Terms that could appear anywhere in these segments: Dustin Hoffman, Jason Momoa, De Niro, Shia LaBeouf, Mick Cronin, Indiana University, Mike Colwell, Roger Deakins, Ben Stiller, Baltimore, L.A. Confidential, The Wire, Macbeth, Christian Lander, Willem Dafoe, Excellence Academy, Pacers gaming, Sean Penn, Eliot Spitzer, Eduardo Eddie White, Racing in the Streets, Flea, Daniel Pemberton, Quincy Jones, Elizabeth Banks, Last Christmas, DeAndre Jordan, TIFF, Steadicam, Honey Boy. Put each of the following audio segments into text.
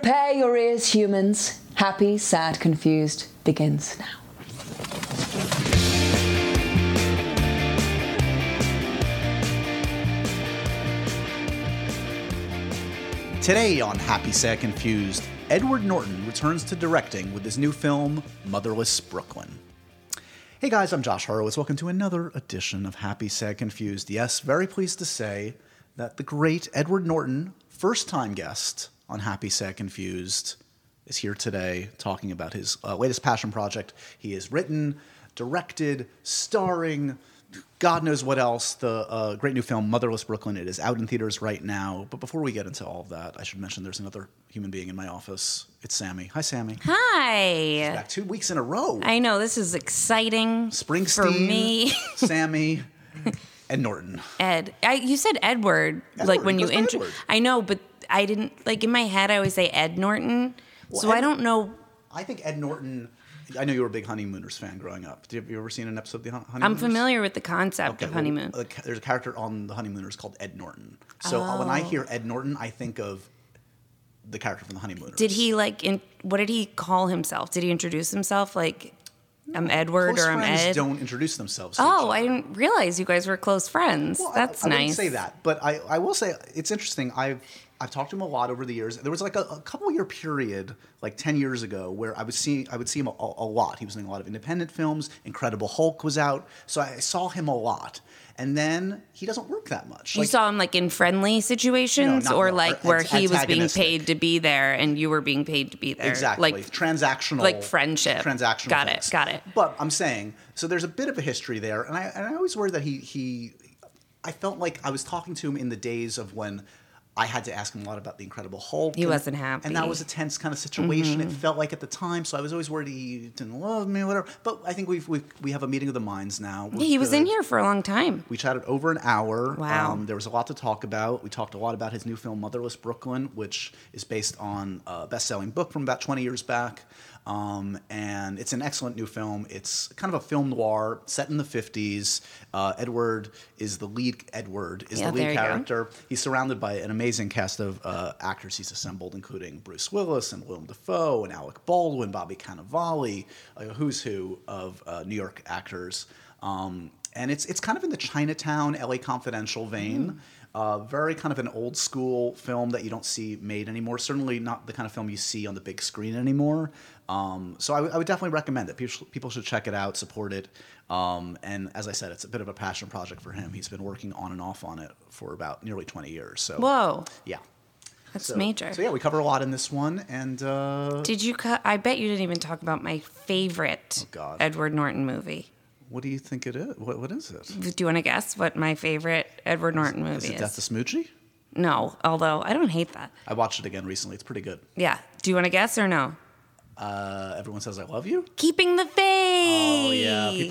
Prepare your ears, humans. Happy, Sad, Confused begins now. Today on Happy, Sad, Confused, Edward Norton returns to directing with his new film, Motherless Brooklyn. Hey guys, I'm Josh Horowitz. Welcome to another edition of Happy, Sad, Confused. Yes, very pleased to say that the great Edward Norton, first-time guest on Happy, Sad, Confused, is here today talking about his latest passion project. He has written, directed, starring, God knows what else, the great new film, Motherless Brooklyn. It is out in theaters right now. But before we get into all of that, I should mention there's another human being in my office. It's Sammy. Hi, Sammy. Hi. She's back 2 weeks in a row. I know. This is exciting Springsteen, for me. Sammy. And Norton. Ed. You said Edward like when you introduced. I know, but I didn't, like in my head I always say Ed Norton. Well, so I don't know. I think Ed Norton, I know you were a big Honeymooners fan growing up. Have you ever seen an episode of the Honeymooners? I'm familiar with the concept of Honeymoon. Well, there's a character on the Honeymooners called Ed Norton. So when I hear Ed Norton, I think of the character from the Honeymooners. Did he what did he call himself? Did he introduce himself like, I'm Edward close or I'm Ed? Close friends don't introduce themselves to each other. I didn't realize you guys were close friends. Well, that's nice. I didn't say that, but I will say it's interesting. I've talked to him a lot over the years. There was like a couple year period, like 10 years ago, where I would see him a lot. He was doing a lot of independent films. Incredible Hulk was out. So I saw him a lot. And then he doesn't work that much. You saw him like in friendly situations where he was being paid to be there and you were being paid to be there. Exactly. Like transactional. Like friendship. Transactional. Got it. But I'm saying, so there's a bit of a history there. And I always worry that I felt like I was talking to him in the days of when I had to ask him a lot about The Incredible Hulk. He wasn't happy. And that was a tense kind of situation, mm-hmm. It felt like at the time. So I was always worried he didn't love me or whatever. But I think we have a meeting of the minds now. Yeah, he was in here for a long time. We chatted over an hour. Wow. There was a lot to talk about. We talked a lot about his new film, Motherless Brooklyn, which is based on a best-selling book from about 20 years back. And it's an excellent new film. It's kind of a film noir set in the 50s. Edward is the lead character. He's surrounded by an amazing cast of actors he's assembled, including Bruce Willis and Willem Dafoe and Alec Baldwin, Bobby Cannavale, a who's who of New York actors. And it's kind of in the Chinatown, L.A. Confidential vein. Mm-hmm. Very kind of an old school film that you don't see made anymore. Certainly not the kind of film you see on the big screen anymore. So I would definitely recommend it. People should check it out, support it. And as I said, it's a bit of a passion project for him. He's been working on and off on it for about nearly 20 years. So whoa. Yeah. That's major. So yeah, we cover a lot in this one. And did you? I bet you didn't even talk about my favorite Edward Norton movie. What do you think it is? What is it? Do you want to guess what my favorite Edward Norton movie is? Is it Death of Smoochie? No, although I don't hate that. I watched it again recently. It's pretty good. Yeah. Do you want to guess or no? Everyone Says I Love You? Keeping the Faith. Oh,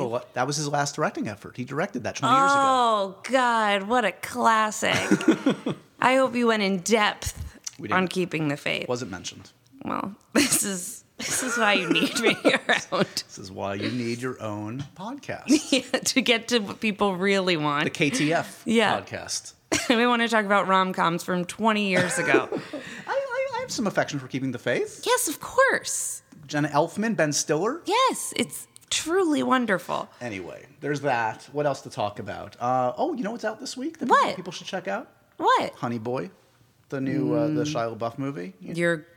yeah. That was his last directing effort. He directed that 20 years ago. Oh, God. What a classic. I hope you went in depth on Keeping the Faith. Wasn't mentioned. Well, This is why you need me around. This is why you need your own podcast. Yeah, to get to what people really want. The KTF podcast. We want to talk about rom-coms from 20 years ago. I have some affection for Keeping the Faith. Yes, of course. Jenna Elfman, Ben Stiller. Yes, it's truly wonderful. Anyway, there's that. What else to talk about? You know what's out this week that people should check out? What? Honey Boy. The new the Shia LaBeouf movie. Your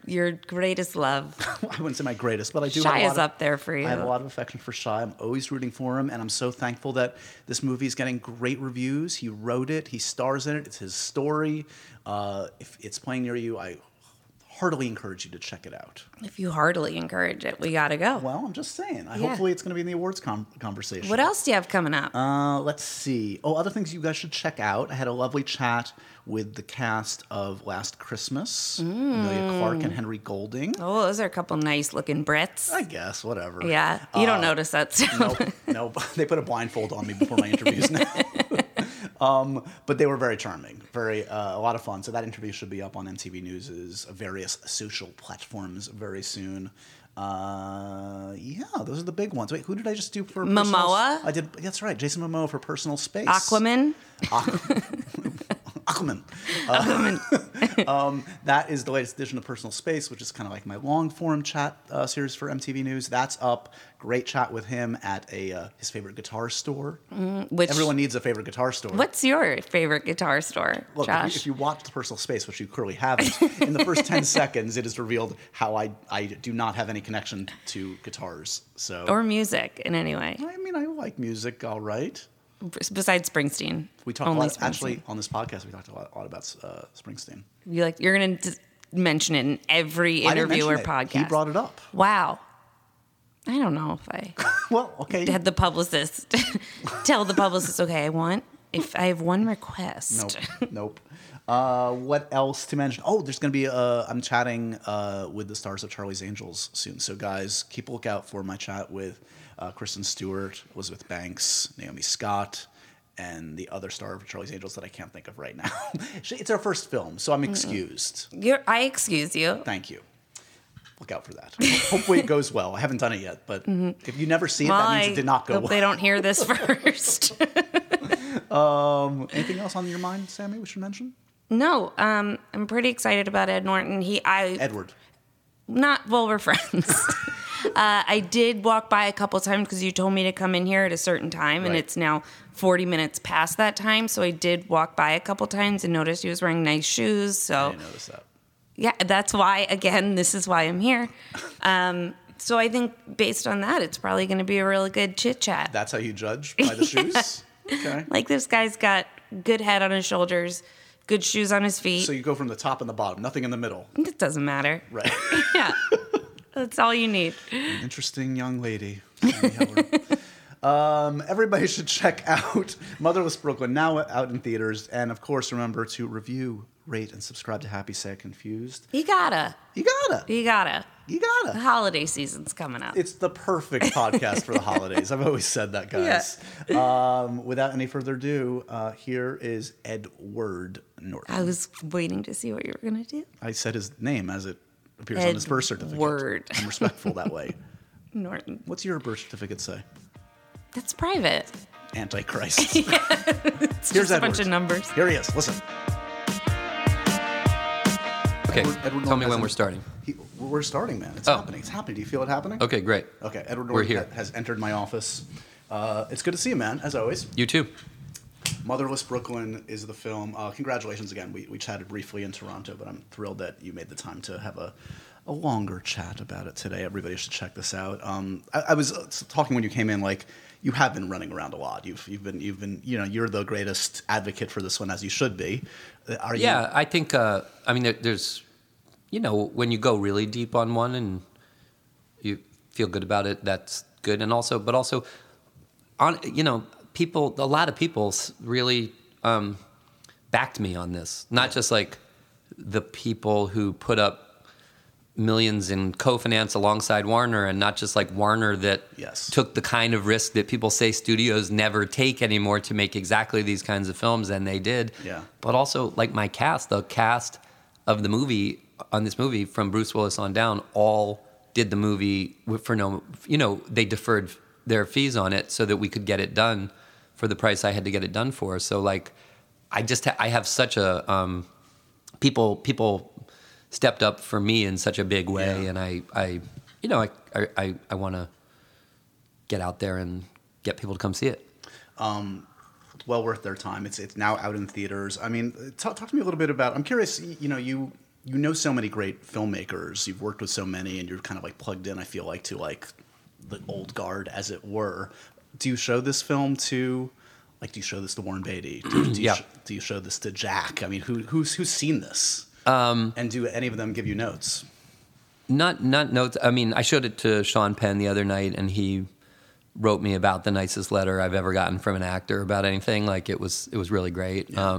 greatest love. I wouldn't say my greatest, but I do. Shia's up there for you. I have a lot of affection for Shia. I'm always rooting for him, and I'm so thankful that this movie is getting great reviews. He wrote it. He stars in it. It's his story. If it's playing near you, I heartily encourage you to check it out. If you heartily encourage it, we got to go. Well, I'm just saying. Hopefully it's going to be in the awards conversation. What else do you have coming up? Let's see. Other things you guys should check out. I had a lovely chat with the cast of Last Christmas, Amelia Clarke and Henry Golding. Oh, those are a couple nice-looking Brits. I guess, whatever. Yeah, you don't notice that stuff. Nope. They put a blindfold on me before my interviews now. But they were very charming, a lot of fun. So that interview should be up on MTV News' various social platforms very soon. Those are the big ones. Wait, who did I just do for Momoa? I did. That's right, Jason Momoa for Personal Space. Aquaman. That is the latest edition of Personal Space, which is kind of like my long-form chat series for MTV News. That's up. Great chat with him at a his favorite guitar store. Which everyone needs a favorite guitar store. What's your favorite guitar store, Look, Josh? If you watch the Personal Space, which you clearly haven't, in the first 10 seconds, it is revealed how I do not have any connection to guitars. So or music in any way. I mean, I like music, all right. Besides Springsteen, we talked only a lot. Actually, on this podcast, we talked a lot about Springsteen. You're going to mention it in every interview or podcast. He brought it up. Wow. I don't know if I well, okay. Had the publicist tell the publicist, okay, I have one request. Nope. What else to mention? Oh, there's going to be I'm chatting with the stars of Charlie's Angels soon. So guys, keep a lookout for my chat with Kristen Stewart, Elizabeth Banks, Naomi Scott, and the other star of Charlie's Angels that I can't think of right now. It's our first film, so I'm excused. I excuse you. Thank you. Look out for that. Hopefully it goes well. I haven't done it yet, but if you never see it, that means it did not go well. Hope they don't hear this first. Anything else on your mind, Sammy, we should mention? No. I'm pretty excited about Ed Norton. Edward. We're friends. I did walk by a couple times because you told me to come in here at a certain time, right. And it's now 40 minutes past that time. So I did walk by a couple times and noticed he was wearing nice shoes. So I didn't notice that. Yeah, that's why, again, this is why I'm here. So I think based on that, it's probably going to be a really good chit-chat. That's how you judge? By the shoes? Okay. Like this guy's got good head on his shoulders, good shoes on his feet. So you go from the top and the bottom, nothing in the middle. It doesn't matter. Right. Yeah. That's all you need. An interesting young lady. Everybody should check out Motherless Brooklyn, now out in theaters. And, of course, remember to review, rate, and subscribe to Happy, Sad, Confused. You gotta. The holiday season's coming up. It's the perfect podcast for the holidays. I've always said that, guys. Yeah. Without any further ado, here is Edward Norton. I was waiting to see what you were going to do. I said his name as it appears on his birth certificate. I'm respectful that way. Norton. What's your birth certificate say? That's private. Antichrist. Yeah. It's Here's just a bunch of numbers. Here he is. Listen. Okay, Edward tell me when we're starting. We're starting, man. It's happening. It's happening. Do you feel it happening? Okay, great. Okay, Edward Norton has entered my office. It's good to see you, man, as always. You too. Motherless Brooklyn is the film. Congratulations again. We chatted briefly in Toronto, but I'm thrilled that you made the time to have a longer chat about it today. Everybody should check this out. I was talking when you came in, like, you have been running around a lot. You've been you're the greatest advocate for this one, as you should be. I think there's when you go really deep on one and you feel good about it, that's good. And also on people, a lot of people really backed me on this. Not just like the people who put up millions in co-finance alongside Warner, and not just like Warner that took the kind of risk that people say studios never take anymore to make exactly these kinds of films, and they did. Yeah. But also like my cast, the cast of the movie on this movie from Bruce Willis on down all did the movie for no, they deferred their fees on it so that we could get it done for the price I had to get it done for. So like I have such a people stepped up for me in such a big way, and I want to get out there and get people to come see it. Well worth their time. It's now out in theaters. I mean, talk to me a little bit about. I'm curious. You know so many great filmmakers. You've worked with so many, and you're kind of like plugged in. I feel like to like the old guard, as it were. Do you show this film to? Like, do you show this to Warren Beatty? Do you show this to Jack? I mean, who's seen this? And do any of them give you notes? Not notes. I mean, I showed it to Sean Penn the other night, and he wrote me about the nicest letter I've ever gotten from an actor about anything. Like, it was really great. Yeah.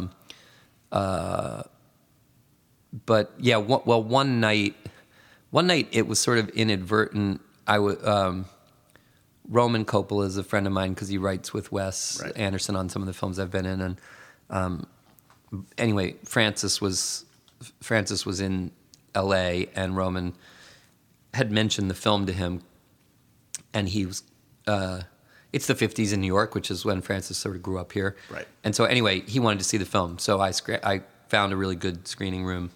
One night it was sort of inadvertent. Roman Coppola is a friend of mine because he writes with Wes Anderson on some of the films I've been in, and anyway, Francis was in L.A., and Roman had mentioned the film to him, and he was. It's the 50s in New York, which is when Francis sort of grew up here. Right. And so anyway, he wanted to see the film, so I found a really good screening room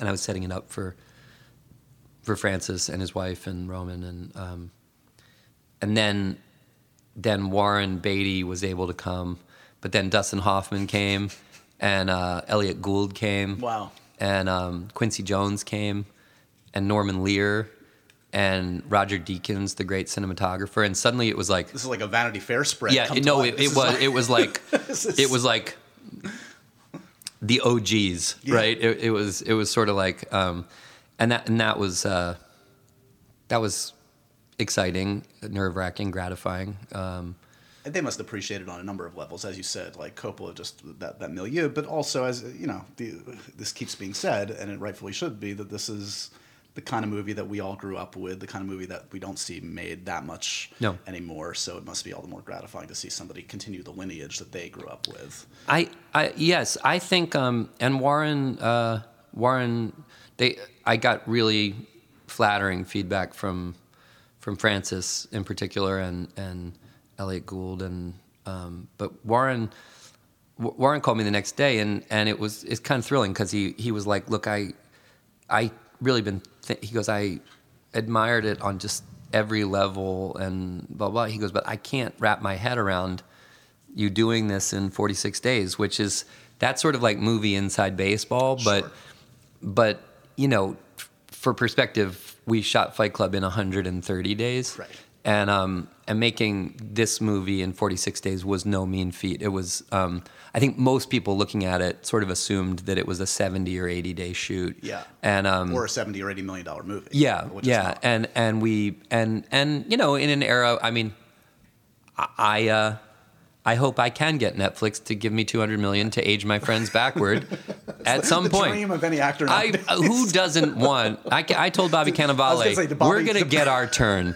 and I was setting it up for Francis and his wife and Roman, and then Warren Beatty was able to come, but then Dustin Hoffman came, and Elliot Gould came. Wow. And Quincy Jones came, and Norman Lear, and Roger Deakins, the great cinematographer. And suddenly it was like, this is like a Vanity Fair spread. Yeah, it was like the OGs, yeah. Right? It was sort of like, and that was exciting, nerve-wracking, gratifying. And they must appreciate it on a number of levels, as you said, like Coppola, just that milieu, but also, as you know, this keeps being said, and it rightfully should be, that this is the kind of movie that we all grew up with, the kind of movie that we don't see made that much anymore. So it must be all the more gratifying to see somebody continue the lineage that they grew up with. I think and Warren, I got really flattering feedback from Francis in particular, and Elliot Gould, and but Warren called me the next day, and it's kind of thrilling, because he was like, look, I really been he goes, I admired it on just every level and blah blah. He goes, but I can't wrap my head around you doing this in 46 days, which is, that's sort of like movie inside baseball, but sure. But you know, for perspective, we shot Fight Club in 130 days. Right. And making this movie in 46 days was no mean feat. It was, I think most people looking at it sort of assumed that it was a 70 or 80 day shoot. Yeah. And, or a $70 or $80 million movie. Yeah. Yeah. And we, you know, in an era, I mean, I hope I can get Netflix to give me $200 million to age my friends backward at some point. Dream of any actor. Who doesn't want? I told Bobby Cannavale, we're gonna get our turn.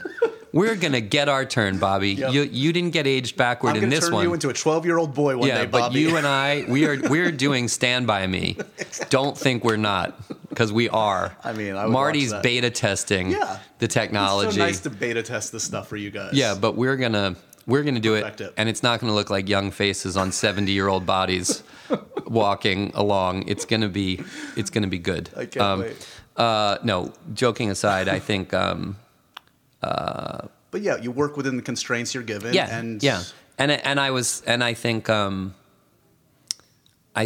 We're gonna get our turn, Bobby. Yep. You didn't get aged backward in this one. I'm gonna turn you into a 12-year-old boy one day, Bobby. Yeah, but you and I, we're doing Stand By Me. Exactly. Don't think we're not, because we are. I mean, I would Marty's watch that. Beta testing the technology. It's so nice to beta test this stuff for you guys. Yeah, but we're gonna do it, and it's not gonna look like young faces on 70-year-old bodies walking along. It's gonna be good. I can't wait. No, joking aside, I think. But yeah, you work within the constraints you're given. Yeah, I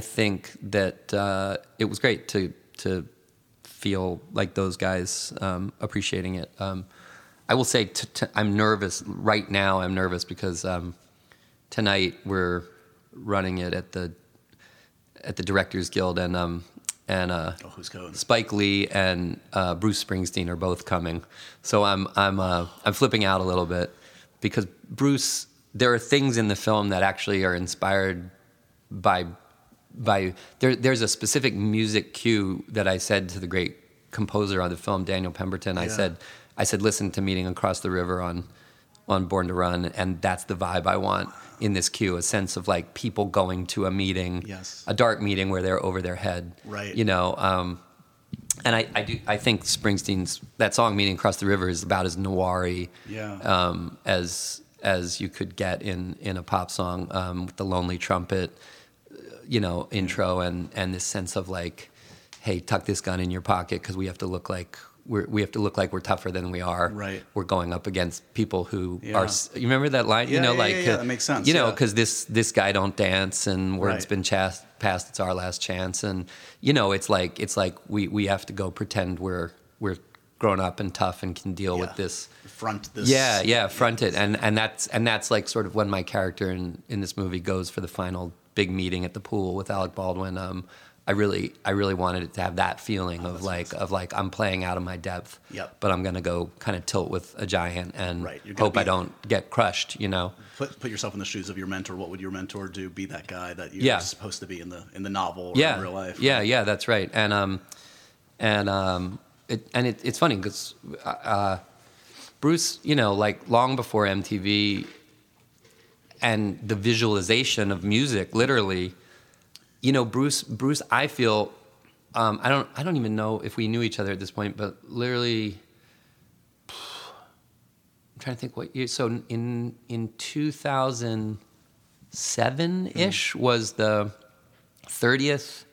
think that it was great to feel like those guys appreciating it. I will say I'm nervous right now. I'm nervous because tonight we're running it at the Directors Guild, and who's going? Spike Lee and Bruce Springsteen are both coming, so I'm flipping out a little bit, because Bruce, there are things in the film that actually are inspired by there's a specific music cue that I said to the great composer on the film, Daniel Pemberton. Yeah. I said listen to Meeting Across the River on Born to Run, and that's the vibe I want in this cue, a sense of like people going to a meeting, yes, a dark meeting where they're over their head, right? You know, and I think Springsteen's that song "Meeting Across the River" is about as noir-y as you could get in a pop song, with the lonely trumpet, you know, intro, and this sense of like, hey, tuck this gun in your pocket, because we have to look like. We have to look like we're tougher than we are. Right. We're going up against people who are. You remember that line? That makes sense. You know, because this guy don't dance, and word's been passed. It's our last chance, and you know, it's like we have to go pretend we're grown up and tough and can deal with this. Front this. Front it, and that's like sort of when my character in this movie goes for the final big meeting at the pool with Alec Baldwin. I really wanted it to have that feeling of like I'm playing out of my depth, but I'm gonna go kind of tilt with a giant and hope I don't get crushed. You know, put yourself in the shoes of your mentor. What would your mentor do? Be that guy that you're supposed to be in the novel or in real life. Yeah, that's right. And it's funny because Bruce, you know, like long before MTV and the visualization of music, literally. You know, Bruce, I feel, I don't even know if we knew each other at this point, but literally, I'm trying to think what year. So in 2007-ish was the 30th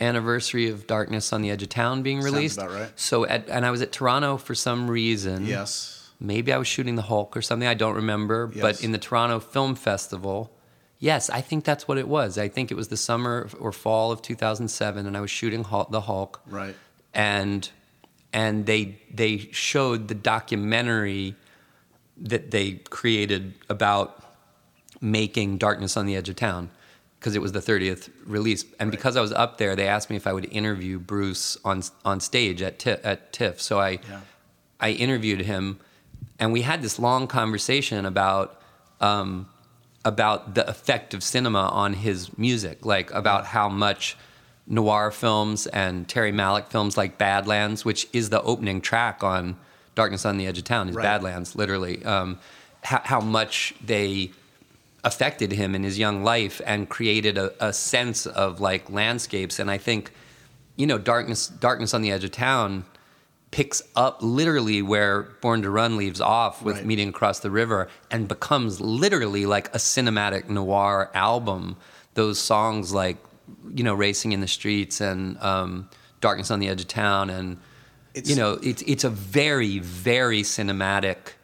anniversary of Darkness on the Edge of Town being released. Sounds about right. So, and I was at Toronto for some reason. Yes. Maybe I was shooting the Hulk or something. I don't remember. Yes. But in the Toronto Film Festival, yes, I think that's what it was. I think it was the summer or fall of 2007, and I was shooting the Hulk. Right. And they showed the documentary that they created about making Darkness on the Edge of Town, because it was the 30th release. And right. because I was up there, they asked me if I would interview Bruce on stage at TIFF. So I interviewed him, and we had this long conversation about the effect of cinema on his music, like about how much noir films and Terry Malick films like Badlands, which is the opening track on Darkness on the Edge of Town, is right. Badlands, literally, how much they affected him in his young life and created a sense of like landscapes. And I think, you know, Darkness on the Edge of Town picks up literally where Born to Run leaves off with right. Meeting Across the River, and becomes literally like a cinematic noir album. Those songs like, you know, Racing in the Streets and Darkness on the Edge of Town, and it's a very, very cinematic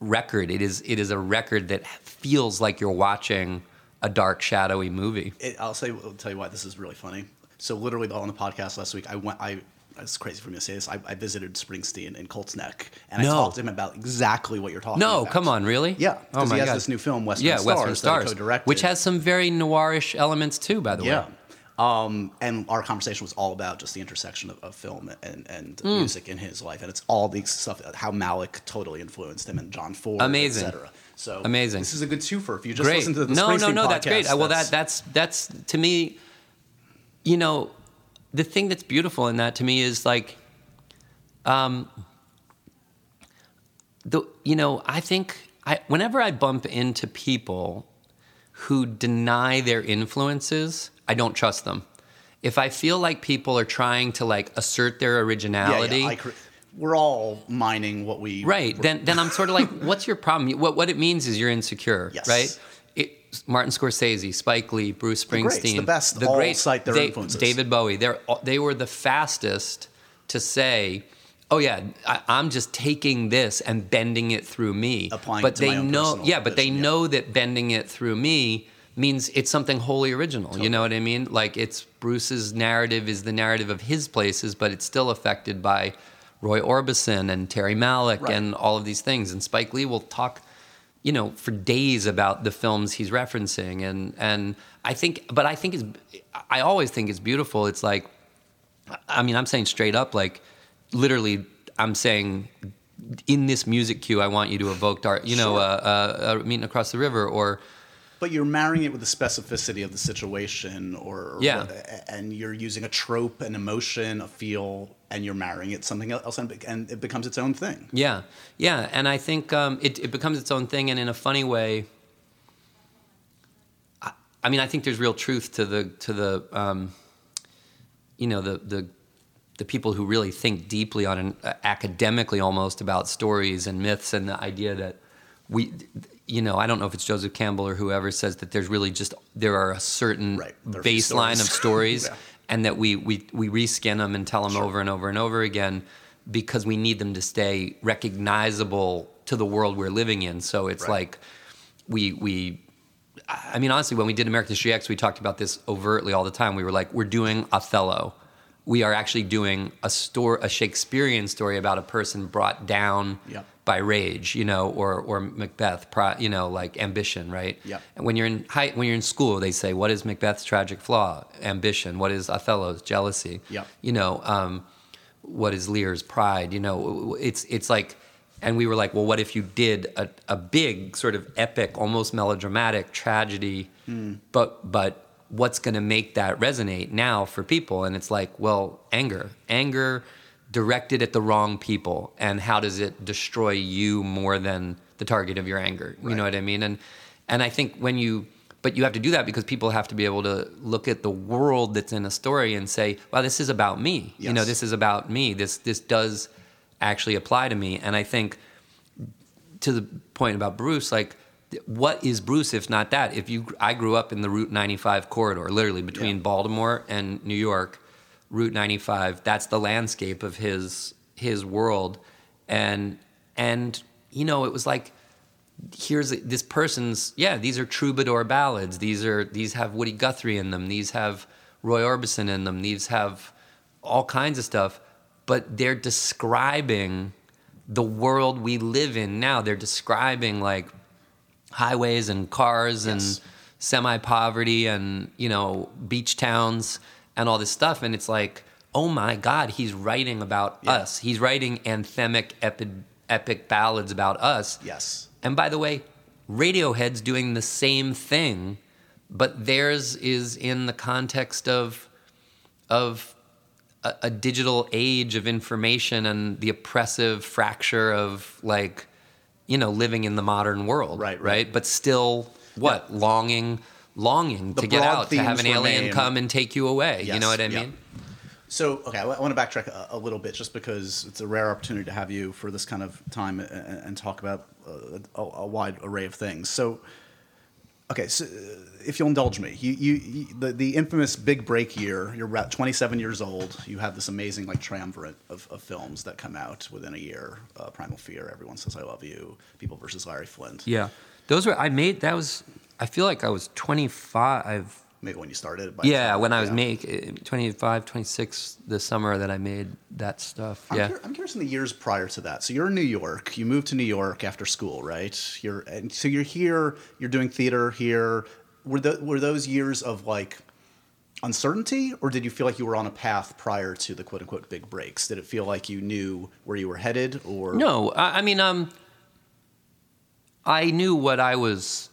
record. It is a record that feels like you're watching a dark, shadowy movie. I'll tell you why this is really funny. So literally on the podcast last week, it's crazy for me to say this. I visited Springsteen in Colts Neck, and I talked to him about exactly what you're talking about. No, come on, really? Yeah. Oh my God. He has this new film, Western Stars, that he co-directed, which has some very noirish elements too, by the way. Yeah. And our conversation was all about just the intersection of film and music in his life, and it's all the stuff, how Malick totally influenced him, and John Ford, amazing, et cetera. So amazing. This is a good twofer. If you just listen to the Springsteen podcast, that's great. Well, that's to me, you know. The thing that's beautiful in that to me is like, I think whenever I bump into people who deny their influences, I don't trust them. If I feel like people are trying to like assert their originality, we're all mining what we then I'm sort of like, what's your problem? What it means is you're insecure, right? Martin Scorsese, Spike Lee, Bruce Springsteen, the greats, their influences. David Bowie, they were the fastest to say, "Oh yeah, I'm just taking this and bending it through me." But they know that bending it through me means it's something wholly original. Totally. You know what I mean? Like, it's Bruce's narrative is the narrative of his places, but it's still affected by Roy Orbison and Terry Malick and all of these things. And Spike Lee will talk, you know, for days about the films he's referencing, I always think it's beautiful. It's like, I mean, I'm saying straight up, like, literally, I'm saying, in this music cue, I want you to evoke dark, Meeting Across the River, or. But you're marrying it with the specificity of the situation, and you're using a trope, an emotion, a feel, and you're marrying it something else, and it becomes its own thing. Yeah, and I think it becomes its own thing, and in a funny way, I think there's real truth to the people who really think deeply on academically almost about stories and myths, and the idea that I don't know if it's Joseph Campbell or whoever says that there's really just there are a certain baseline of stories. And that we reskin them and tell them over and over and over again because we need them to stay recognizable to the world we're living in. So it's like honestly, when we did American History X, we talked about this overtly all the time. We were like, we're doing Othello. We are actually doing a Shakespearean story about a person brought down by rage, or Macbeth, like ambition, right? Yep. And when you're in school, they say, what is Macbeth's tragic flaw? Ambition. What is Othello's? Jealousy. Yep. What is Lear's? Pride. It's like, and we were like, well, what if you did a big sort of epic, almost melodramatic tragedy, but what's going to make that resonate now for people? And it's like, well, anger. Directed at the wrong people, and how does it destroy you more than the target of your anger? You know what I mean? And I think but you have to do that because people have to be able to look at the world that's in a story and say, wow, this is about me. Yes. This is about me. This does actually apply to me. And I think, to the point about Bruce, like, what is Bruce if not that? I grew up in the Route 95 corridor, literally between Baltimore and New York. Route 95. That's the landscape of his world. And you know, it was like, here's this person's, yeah, these are troubadour ballads. These have Woody Guthrie in them. These have Roy Orbison in them. These have all kinds of stuff, but they're describing the world we live in now. They're describing like highways and cars and semi-poverty and, you know, beach towns and all this stuff. And it's like, oh my God, he's writing about us. He's writing anthemic, epic ballads about us. Yes. And by the way, Radiohead's doing the same thing, but theirs is in the context of a digital age of information and the oppressive fracture of, like, you know, living in the modern world. Right? But still, longing to get out, to have an alien come and take you away. Yes, you know what I mean? So, okay, I want to backtrack a little bit just because it's a rare opportunity to have you for this kind of time and talk about a wide array of things. So, okay, so if you'll indulge me, the infamous big break year, you're about 27 years old, you have this amazing like triumvirate of films that come out within a year, Primal Fear, Everyone Says I Love You, People vs. Larry Flint. Yeah, those were, I feel like I was 25... Maybe when you started. When I was 25, 26, the summer that I made that stuff. I'm curious in the years prior to that. So you're in New York. You moved to New York after school, right? So you're here. You're doing theater here. Were those years of like uncertainty, or did you feel like you were on a path prior to the quote unquote big breaks? Did it feel like you knew where you were headed, or no? I knew what I was.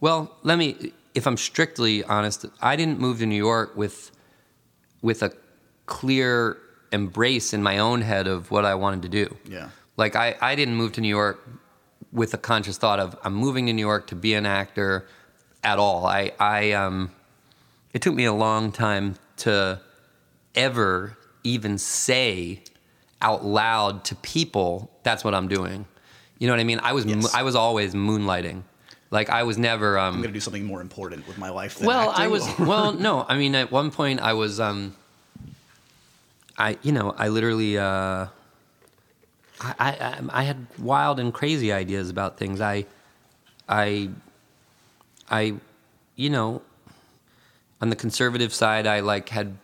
Well, if I'm strictly honest, I didn't move to New York with a clear embrace in my own head of what I wanted to do. Yeah. Like, I didn't move to New York with a conscious thought of, I'm moving to New York to be an actor at all. It took me a long time to ever even say out loud to people, that's what I'm doing. You know what I mean? I was always moonlighting. Like, I was never... I'm going to do something more important with my life than acting. At one point I was... I literally... I had wild and crazy ideas about things. On the conservative side, I, like, had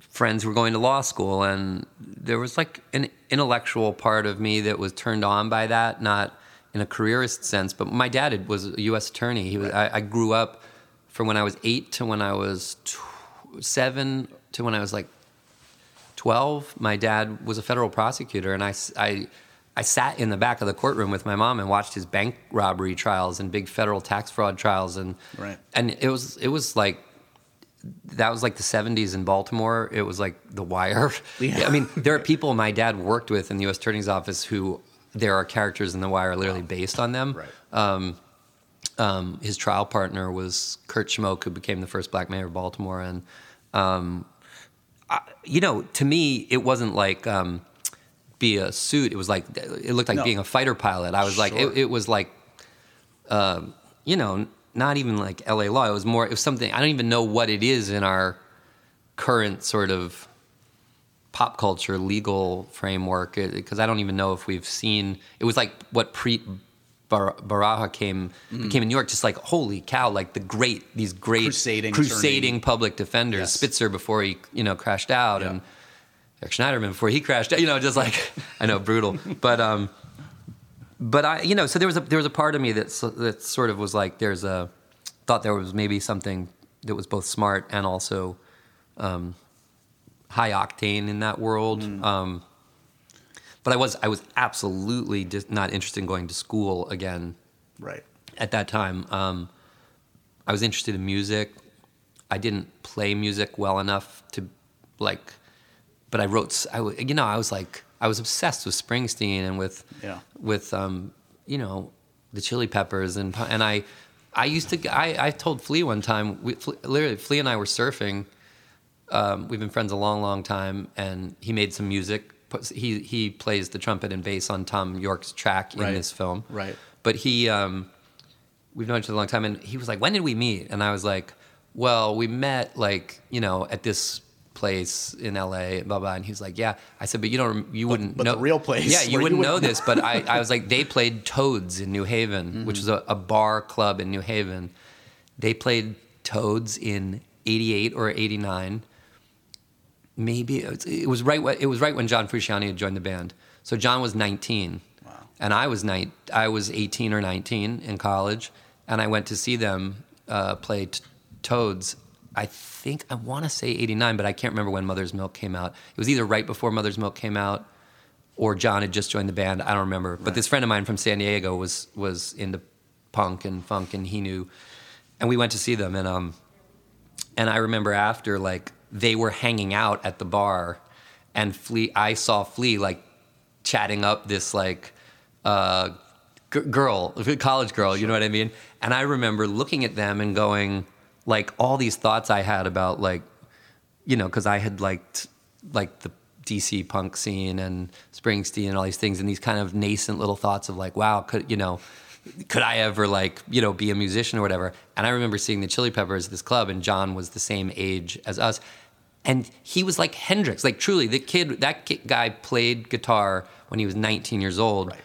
friends who were going to law school, and there was, like, an intellectual part of me that was turned on by that, not... in a careerist sense, but my dad was a U.S. attorney. I grew up from when I was 8 to when I was 7 to when I was like 12. My dad was a federal prosecutor, and I sat in the back of the courtroom with my mom and watched his bank robbery trials and big federal tax fraud trials, and it was like, that was like the 70s in Baltimore. It was like The Wire. Yeah. I mean, there are people my dad worked with in the U.S. Attorney's Office who. There are characters in The Wire literally based on them. Right. His trial partner was Kurt Schmoke, who became the first black mayor of Baltimore. And, to me, it wasn't like be a suit. It was like, it looked like being a fighter pilot. I was like, it was like, not even like LA law. It was something, I don't even know what it is in our current sort of pop culture legal framework, because I don't even know if we've seen. It was like what Preet Bharara became in New York, just like, holy cow, like these great crusading public defenders. Yes. Spitzer before he crashed out, and Eric Schneiderman before he crashed out, just like, I know, brutal, but I so there was a part of me that sort of was like, thought there was maybe something that was both smart and also high octane in that world, but I was absolutely not interested in going to school again. Right. At that time, I was interested in music. I didn't play music well enough to like, but I wrote. I was obsessed with Springsteen and with the Chili Peppers and I used to. I told Flea one time. Literally, Flea and I were surfing. We've been friends a long, long time, and he made some music. He plays the trumpet and bass on Tom York's track in this film. Right. But we've known each other a long time, and he was like, "When did we meet?" And I was like, well, we met, like, you know, at this place in L.A., blah, blah. And he was like, yeah. I said, but you wouldn't know. But the real place. Yeah, you wouldn't know this. But I was like, they played Toads in New Haven, mm-hmm. which was a bar club in New Haven. They played Toads in 88 or 89. Maybe it was right when John Frusciante had joined the band. So John was 19, wow. and I was 18 or 19 in college, and I went to see them play Toads. I think I want to say 89, but I can't remember when Mother's Milk came out. It was either right before Mother's Milk came out, or John had just joined the band. I don't remember. Right. But this friend of mine from San Diego was into punk and funk, and he knew, and we went to see them, and I remember after, like, they were hanging out at the bar, and I saw Flea, like, chatting up this, like, girl, college girl, sure. You know what I mean? And I remember looking at them and going, like, all these thoughts I had about, like, you know, because I had liked, like, the DC punk scene and Springsteen and all these things, and these kind of nascent little thoughts of, like, wow, could I ever, like, you know, be a musician or whatever? And I remember seeing the Chili Peppers at this club, and John was the same age as us. And he was like Hendrix, like, truly, that guy played guitar when he was 19 years old, right.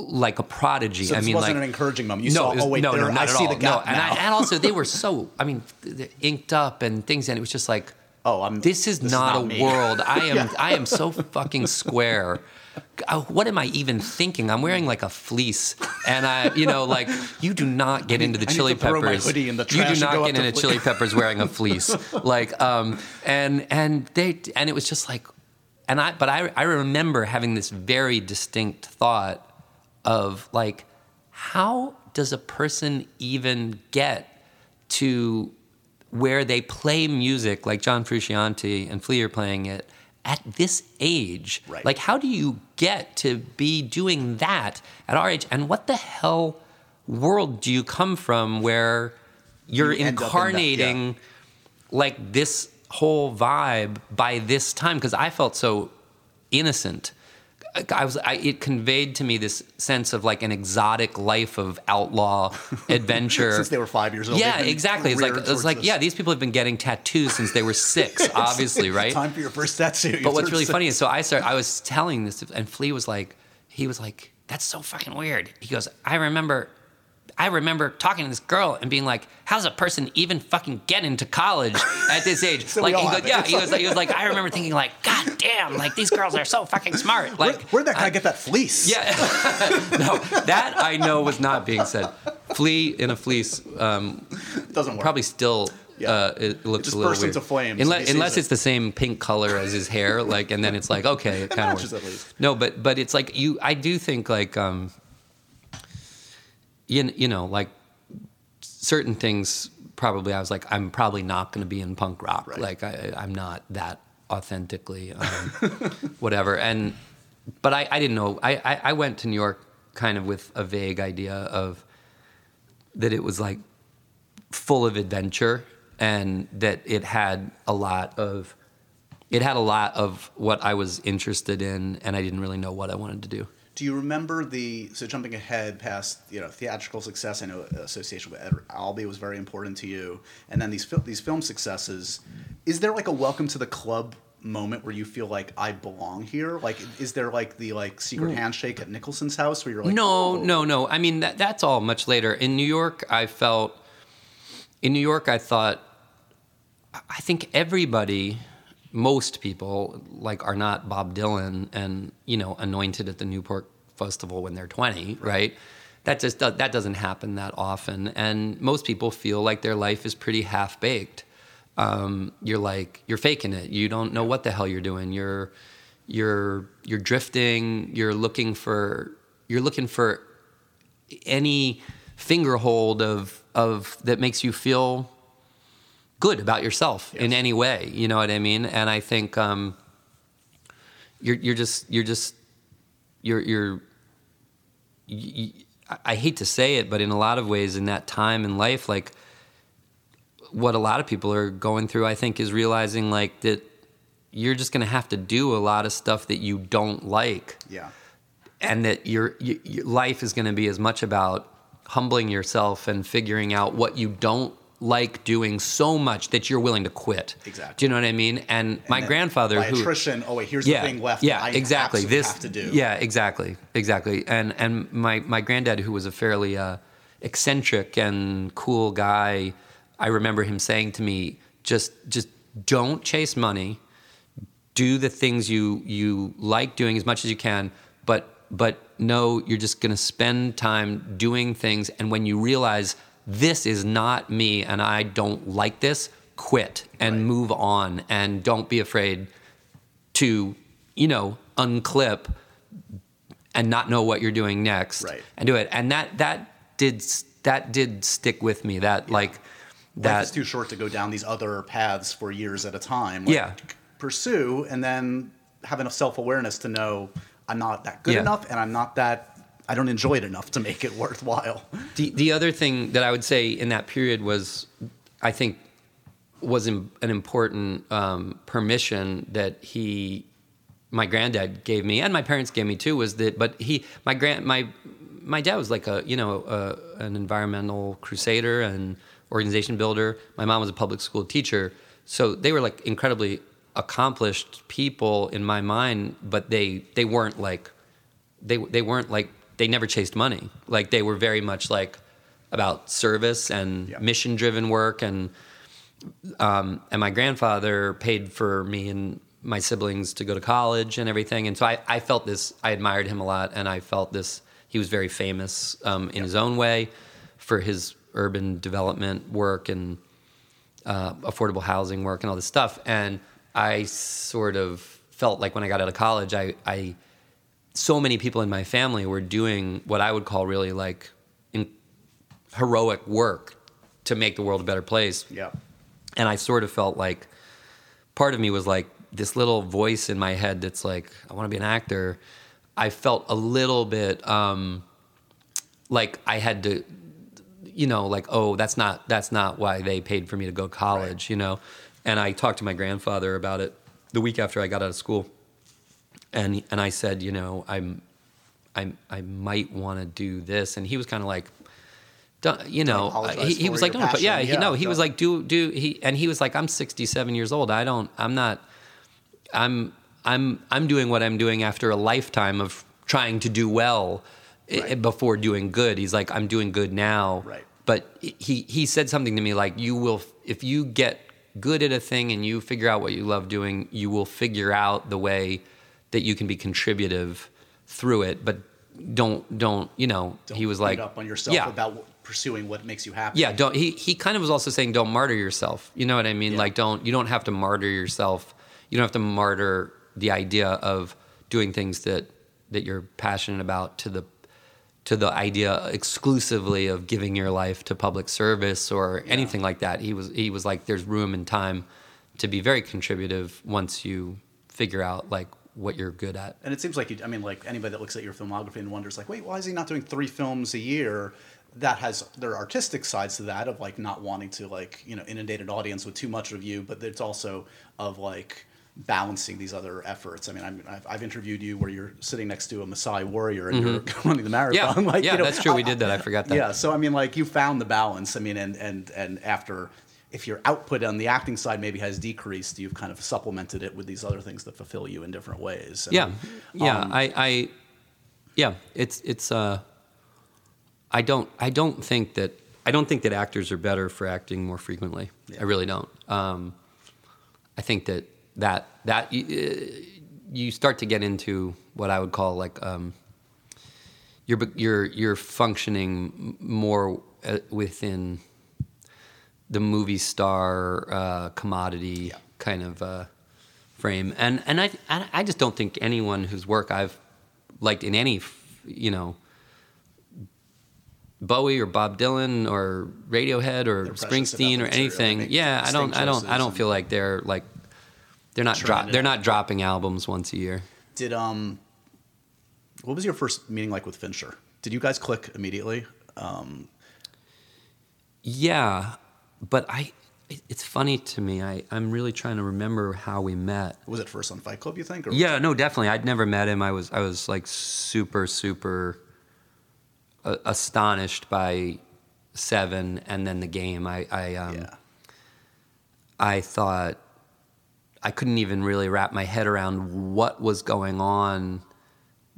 Like a prodigy. So this wasn't an encouraging moment. You saw, oh wait, not at all. And also they were so, I mean, inked up and things, and it was just like, this is not a world. I am so fucking square. What am I even thinking? I'm wearing, like, a fleece, and you do not get into the Chili Peppers. You do not get into Chili Peppers wearing a fleece, like, and it was just like, but I remember having this very distinct thought of, like, how does a person even get to where they play music like John Frusciante and Flea are playing it at this age? Right. Like, how do you get to be doing that at our age? And what the hell world do you come from where you're incarnating like this whole vibe by this time? Because I felt so innocent. It conveyed to me this sense of, like, an exotic life of outlaw adventure. Since they were 5 years old. Yeah, exactly. It's like yeah, these people have been getting tattoos since they were 6, obviously, right? Time for your first tattoo. But what's really funny is, so I was telling this, and Flea was like, that's so fucking weird. He goes, I remember talking to this girl and being like, how's a person even fucking get into college at this age? So like, he was like, I remember thinking, like, God damn, like, these girls are so fucking smart. Like, where'd that guy get that fleece? Yeah. No, that I know was not being said. Flea in a fleece doesn't work. Probably still. Yeah. It looks a little weird. It just bursts into flames. Unless it's the same pink color as his hair, like, and then it's like, okay, it kind of works. At least. No, but it's like, I do think, like, you know, like, certain things probably I was like, I'm probably not going to be in punk rock. Right. Like, I'm not that authentically, whatever. But I didn't know. I went to New York kind of with a vague idea of that it was, like, full of adventure, and that it had a lot of what I was interested in, and I didn't really know what I wanted to do. Do you remember so jumping ahead past, you know, theatrical success, I know association with Edward Albee was very important to you, and then these film successes, is there, like, a welcome to the club moment where you feel like, I belong here? Like, is there, like, the, like, secret handshake at Nicholson's house where you're like... No. I mean, that's all much later. In New York, I thought, I think everybody... Most people, like, are not Bob Dylan and, you know, anointed at the Newport Festival when they're 20, right? That doesn't happen that often. And most people feel like their life is pretty half-baked. You're like, you're faking it. You don't know what the hell you're doing. You're drifting. You're looking for any fingerhold of that makes you feel good about yourself in any way, you know what I mean? And I think you're I hate to say it, but in a lot of ways in that time in life, like, what a lot of people are going through, I think, is realizing, like, that you're just going to have to do a lot of stuff that you don't like. Yeah. And that your life is going to be as much about humbling yourself and figuring out what you don't like doing so much that you're willing to quit. Exactly. Do you know what I mean? And my grandfather, who attrition, oh wait, here's the thing left. Yeah, that I exactly. This have to do. Yeah, exactly, exactly. And my granddad, who was a fairly eccentric and cool guy, I remember him saying to me, just don't chase money. Do the things you like doing as much as you can, but no, you're just going to spend time doing things. And when you realize this is not me and I don't like this, quit and move on. And don't be afraid to, unclip and not know what you're doing next and do it. And that did stick with me. That life is too short to go down these other paths for years at a time. Pursue and then have enough self-awareness to know I'm not that good enough and I don't enjoy it enough to make it worthwhile. The other thing that I would say in that period was, I think, an important permission that my granddad gave me and my parents gave me too, was that, but my dad was like an environmental crusader and organization builder. My mom was a public school teacher. So they were like incredibly accomplished people in my mind, but they weren't like, they weren't like, they never chased money. Like they were very much like about service and mission driven work. And my grandfather paid for me and my siblings to go to college and everything. And so I felt this, I admired him a lot, and I felt this, he was very famous in his own way for his urban development work and affordable housing work and all this stuff. And I sort of felt like when I got out of college, I so many people in my family were doing what I would call really like heroic work to make the world a better place. Yeah. And I sort of felt like part of me was like this little voice in my head that's like, I want to be an actor. I felt a little bit like I had to, like, oh, that's not why they paid for me to go to college, And I talked to my grandfather about it the week after I got out of school, and I said, I might want to do this, and he was kind of like, he was like, no, but he was like, and he was like, I'm 67 years old. I'm doing what I'm doing after a lifetime of trying to do well before doing good. He's like, I'm doing good now, right? But he said something to me like, you will, if you get good at a thing and you figure out what you love doing, you will figure out the way that you can be contributive through it, but don't he was like, up on yourself about pursuing what makes you happy. Yeah, don't he kind of was also saying don't martyr yourself. You know what I mean? Yeah. Like you don't have to martyr yourself. You don't have to martyr the idea of doing things that you're passionate about to the idea exclusively of giving your life to public service or anything like that. He was like, there's room and time to be very contributive once you figure out like what you're good at. And it seems like, like anybody that looks at your filmography and wonders like, wait, why is he not doing 3 films a year? That has their artistic sides to that of like not wanting to like, inundate an audience with too much of you, but it's also of like balancing these other efforts. I've interviewed you where you're sitting next to a Maasai warrior and you're running the marathon. Yeah, that's true. We did that. I forgot that. Yeah, so you found the balance. And after, if your output on the acting side maybe has decreased, you've kind of supplemented it with these other things that fulfill you in different ways. And, I don't think that actors are better for acting more frequently. Yeah. I really don't. I think that you start to get into what I would call like you're functioning more within the movie star commodity kind of frame, and I just don't think anyone whose work I've liked in any Bowie or Bob Dylan or Radiohead or Springsteen or anything, I don't feel like they're like. They're not dropping albums once a year. Did what was your first meeting like with Fincher? Did you guys click immediately? Yeah, but it's funny to me. I'm really trying to remember how we met. Was it first on Fight Club, you think? Or yeah, no, definitely. I'd never met him. I was like super astonished by Seven, and then The Game. I thought I couldn't even really wrap my head around what was going on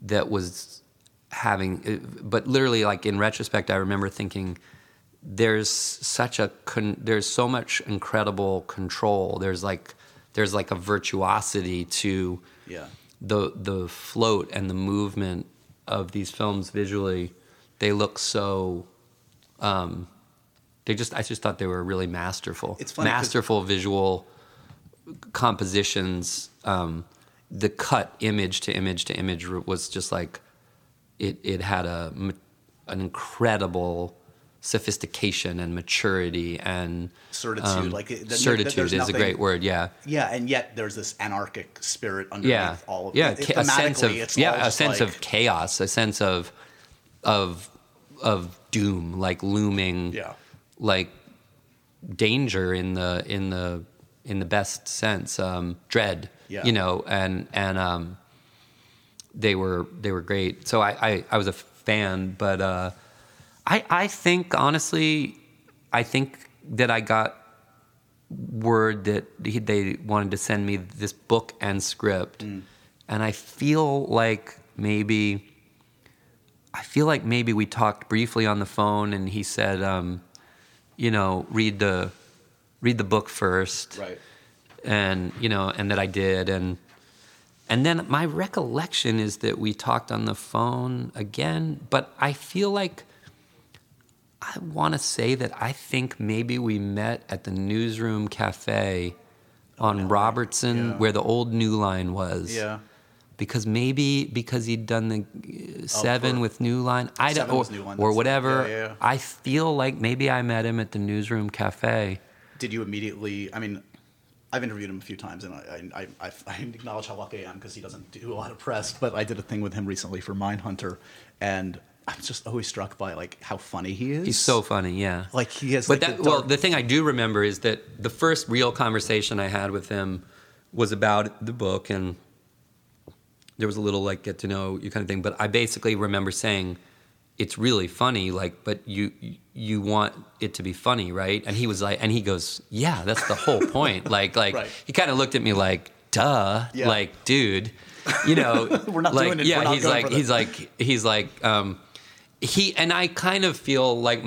that was having. But literally, like in retrospect, I remember thinking, there's so much incredible control. There's like a virtuosity to the float and the movement of these films visually. They look so. I just thought they were really masterful. It's funny, masterful visual compositions. The cut image to image to image was just like it had an incredible sophistication and maturity and certitude. Certitude is a great word. Yeah. Yeah, and yet there's this anarchic spirit underneath all of it. Yeah, a sense of chaos, a sense of doom, like looming, like danger in the best sense, dread, and they were great. So I was a fan, but I think honestly, I think that I got word that they wanted to send me this book and script, and I feel like maybe we talked briefly on the phone, and he said, read the book first, right? And that I did, and then my recollection is that we talked on the phone again, but I feel like I want to say that I think maybe we met at the Newsroom Cafe on Robertson, where the old New Line was, Because he'd done the Seven with New Line, or whatever. Yeah. I feel like maybe I met him at the Newsroom Cafe. Did you immediately? I mean, I've interviewed him a few times, and I acknowledge how lucky I am because he doesn't do a lot of press. But I did a thing with him recently for Mindhunter, and I'm just always struck by like how funny he is. He's so funny, yeah. Like he has. But the thing I do remember is that the first real conversation I had with him was about the book and. There was a little like get to know you kind of thing, but I basically remember saying, "It's really funny, like, but you want it to be funny, right?" And he was like, and he goes, "Yeah, that's the whole point." Like right. He kind of looked at me like, "Duh," like, dude, we're not like, doing it. Yeah, he's like, and I kind of feel like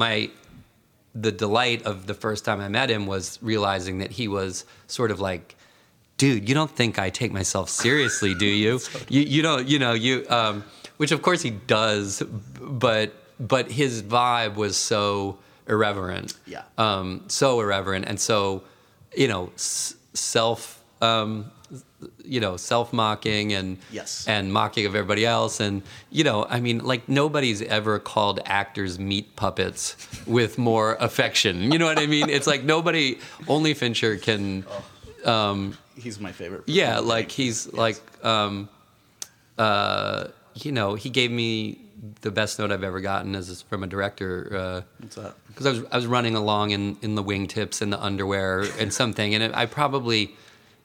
the delight of the first time I met him was realizing that he was sort of like. Dude, you don't think I take myself seriously, do you? You don't, which of course he does, but his vibe was so irreverent, and so, self-mocking and mocking of everybody else, and I mean, like nobody's ever called actors meat puppets with more affection. You know what I mean? It's like nobody, only Fincher can. He's my favorite. Yeah, like he's like, he gave me the best note I've ever gotten is from a director. What's that? Because I was running along in the wingtips and the underwear and something, and I probably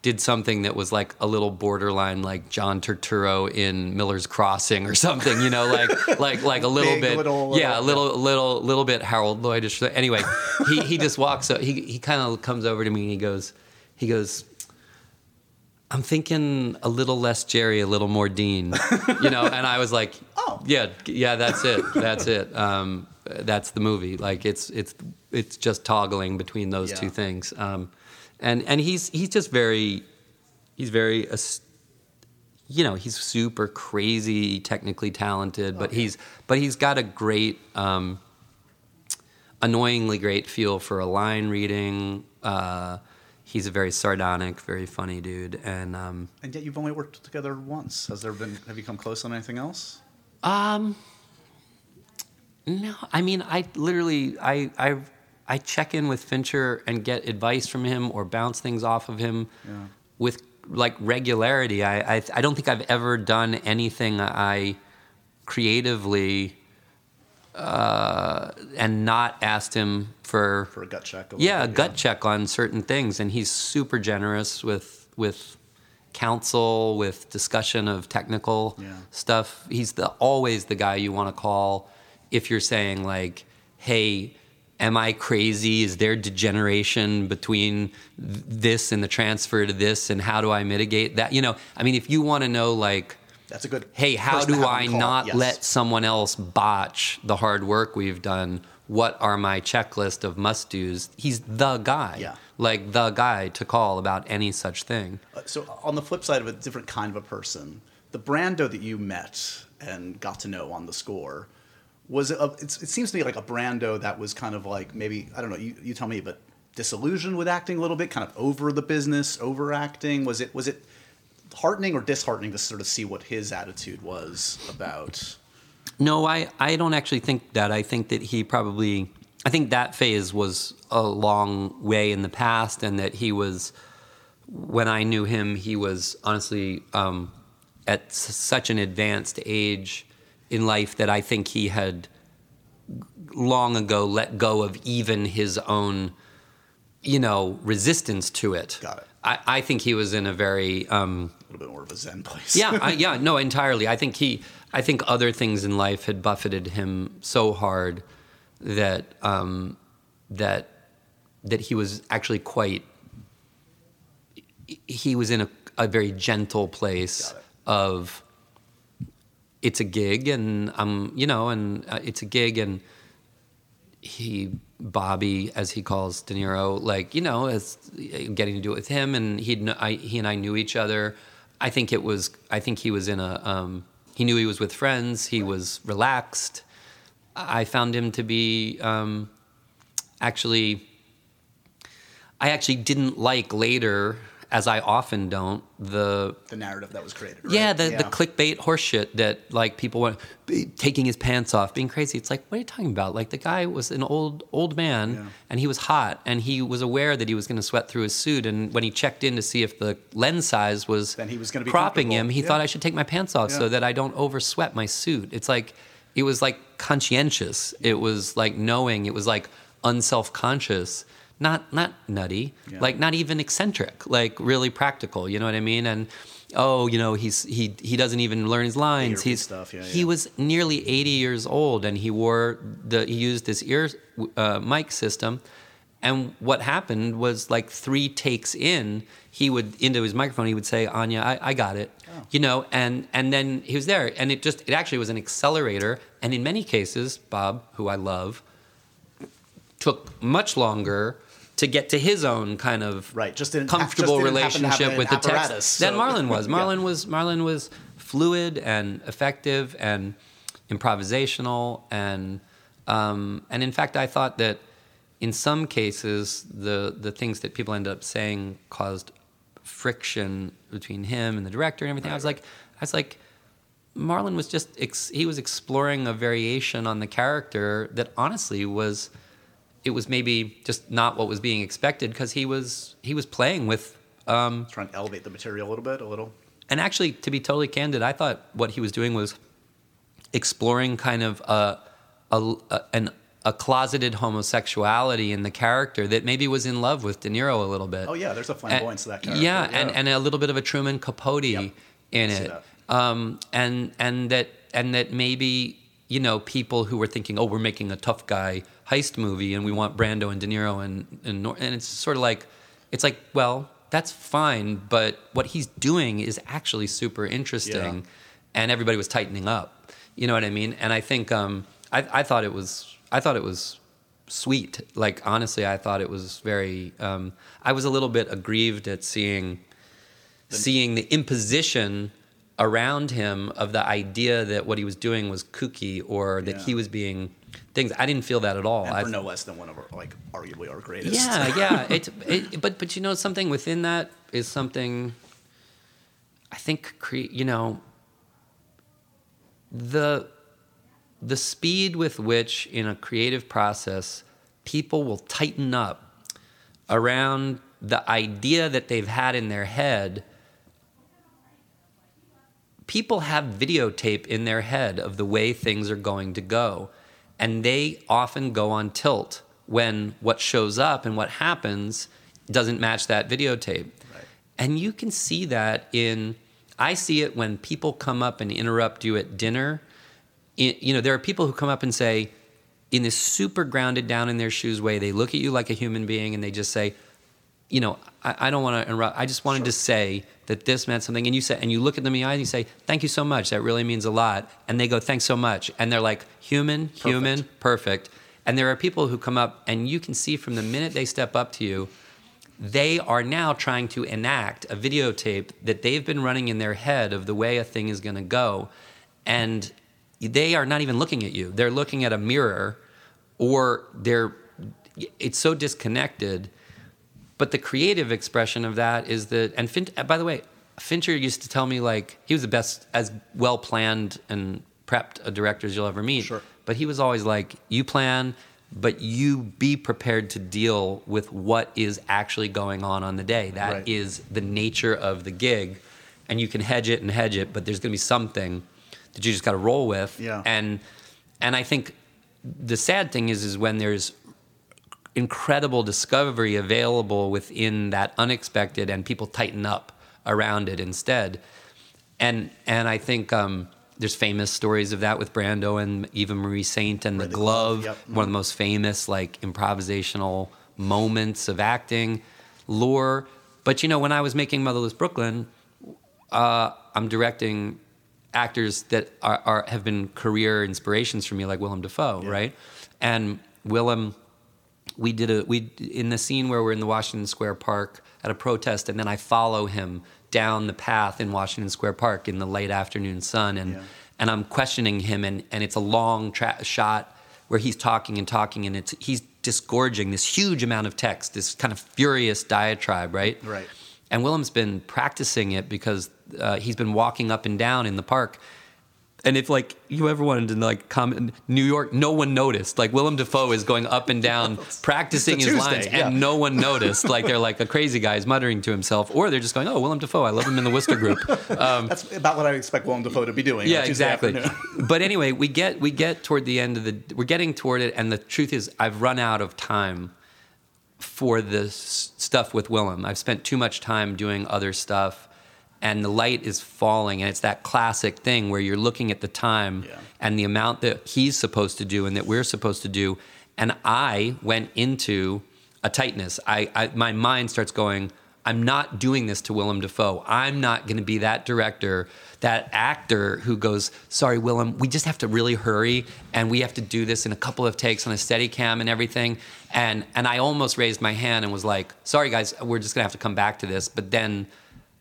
did something that was like a little borderline like John Turturro in Miller's Crossing or something, like a little bit, little bit Harold Lloydish. Anyway, he just walks up. He kind of comes over to me and he goes. I'm thinking a little less Jerry, a little more Dean, and I was like, oh, yeah, that's it. That's the movie. Like it's just toggling between those two things. And he's just very he's super crazy, technically talented, but he's got a great, annoyingly great feel for a line reading, he's a very sardonic, very funny dude, and yet you've only worked together once. Have you come close on anything else? No. I mean, I check in with Fincher and get advice from him or bounce things off of him with like regularity. I don't think I've ever done anything I creatively. And not asked him for a gut check. Gut check on certain things. And he's super generous with counsel, with discussion of technical stuff. He's always the guy you want to call if you're saying like, hey, am I crazy? Is there degeneration between this and the transfer to this, and how do I mitigate that? You know, I mean, if you want to know, like, that's a good, hey, how do I not let someone else botch the hard work we've done? What are my checklist of must-dos? He's the guy, like the guy to call about any such thing. So on the flip side of a different kind of a person, the Brando that you met and got to know on the score was, it seems to me like a Brando that was kind of like maybe, I don't know, you tell me, but disillusioned with acting a little bit, kind of over the business, overacting. Was it heartening or disheartening to sort of see what his attitude was about... No, I don't actually think that. I think that he probably, I think that phase was a long way in the past, and that he was, when I knew him, he was honestly at such an advanced age in life that I think he had long ago let go of even his own, you know, resistance to it. Got it. I think he was in a very... a little bit more of a Zen place. Entirely. I think other things in life had buffeted him so hard that that he was actually quite... He was in a very gentle place of, it's a gig, and it's a gig, and he... Bobby, as he calls De Niro, like, you know, as getting to do it with him, and he and I knew each other. I think he was in a... he knew he was with friends. He was relaxed. I found him to be I actually didn't like later, as I often don't, the narrative that was created. Right? Yeah, the clickbait horseshit that, like, people want, taking his pants off, being crazy. It's like, what are you talking about? Like, the guy was an old man, and he was hot, and he was aware that he was going to sweat through his suit. And when he checked in to see if the lens size was, then he was going to be cropping him, he thought, I should take my pants off so that I don't oversweat my suit. It's like, it was like conscientious. It was like knowing. It was like unself-conscious. Not nutty, like not even eccentric, like really practical. You know what I mean? And he doesn't even learn his lines. He was nearly 80 years old, and he used this ear mic system. And what happened was, like, 3 takes in, he would, into his microphone, he would say, Anya, I got it, you know, and then he was there, and it actually was an accelerator. And in many cases, Bob, who I love, took much longer to get to his own kind of comfortable relationship with the text than Marlon was. Marlon was fluid and effective and improvisational, and in fact, I thought that in some cases the things that people ended up saying caused friction between him and the director and everything. I was like, Marlon was just he was exploring a variation on the character that honestly was... It was maybe just not what was being expected, because he was playing with... trying to elevate the material a little. And actually, to be totally candid, I thought what he was doing was exploring kind of a closeted homosexuality in the character that maybe was in love with De Niro a little bit. Oh, yeah, there's a flamboyance to that character. Yeah, yeah. And a little bit of a Truman Capote in it. And that maybe... You know, people who were thinking, oh, we're making a tough guy heist movie, and we want Brando and De Niro and it's sort of like, it's like, well, that's fine, but what he's doing is actually super interesting, and everybody was tightening up. You know what I mean? And I think I thought it was sweet. Like, honestly, I thought it was very... I was a little bit aggrieved at seeing the imposition around him of the idea that what he was doing was kooky, or that he was being things. I didn't feel that at all. And for no less than one of our, like, arguably our greatest. Yeah, yeah. But you know, something within that is something, I think, you know, the speed with which in a creative process people will tighten up around the idea that they've had in their head. People have videotape in their head of the way things are going to go, and they often go on tilt when what shows up and what happens doesn't match that videotape. Right. And you can see that I see it when people come up and interrupt you at dinner. You know, there are people who come up and say, in this super grounded, down in their shoes way. They look at you like a human being and they just say, you know, I don't want to interrupt. I just wanted to say that this meant something. And you say, and you look at them in the eye and you say, thank you so much. That really means a lot. And they go, thanks so much. And they're like, human, perfect. And there are people who come up and you can see from the minute they step up to you, they are now trying to enact a videotape that they've been running in their head of the way a thing is going to go. And they are not even looking at you. They're looking at a mirror, or it's so disconnected. But the creative expression of that is that, and by the way, Fincher used to tell me, like, he was the best, as well-planned and prepped a director as you'll ever meet. Sure. But he was always like, you plan, but you be prepared to deal with what is actually going on the day. That right. is the nature of the gig. And you can hedge it, but there's going to be something that you just got to roll with. Yeah. And I think the sad thing is when there's incredible discovery available within that unexpected and people tighten up around it instead. And I think there's famous stories of that with Brando and Eva Marie Saint and The Glove, yep. one of the most famous like improvisational moments of acting lore. But you know, when I was making Motherless Brooklyn, I'm directing actors that have been career inspirations for me, like Willem Dafoe, yeah. right? And Willem, we in the scene where we're in the Washington Square Park at a protest, and then I follow him down the path in Washington Square Park in the late afternoon sun, and I'm questioning him, and it's a long shot where he's talking, and he's disgorging this huge amount of text, this kind of furious diatribe, right? Right. And Willem's been practicing it because he's been walking up and down in the park. And if, like, you ever wanted to, like, comment, New York, no one noticed. Like, Willem Dafoe is going up and down practicing his lines, and no one noticed. Like, they're like, a crazy guy is muttering to himself. Or they're just going, oh, Willem Dafoe, I love him in the Worcester Group. That's about what I expect Willem Dafoe to be doing. Yeah, exactly. But anyway, we get toward the end of we're getting toward it, and the truth is I've run out of time for the stuff with Willem. I've spent too much time doing other stuff, and the light is falling, and it's that classic thing where you're looking at the time and the amount that he's supposed to do and that we're supposed to do, and I went into a tightness. I my mind starts going, I'm not doing this to Willem Dafoe. I'm not going to be that director, that actor who goes, sorry, Willem, we just have to really hurry, and we have to do this in a couple of takes on a Steadicam and everything. And I almost raised my hand and was like, sorry, guys, we're just going to have to come back to this. But then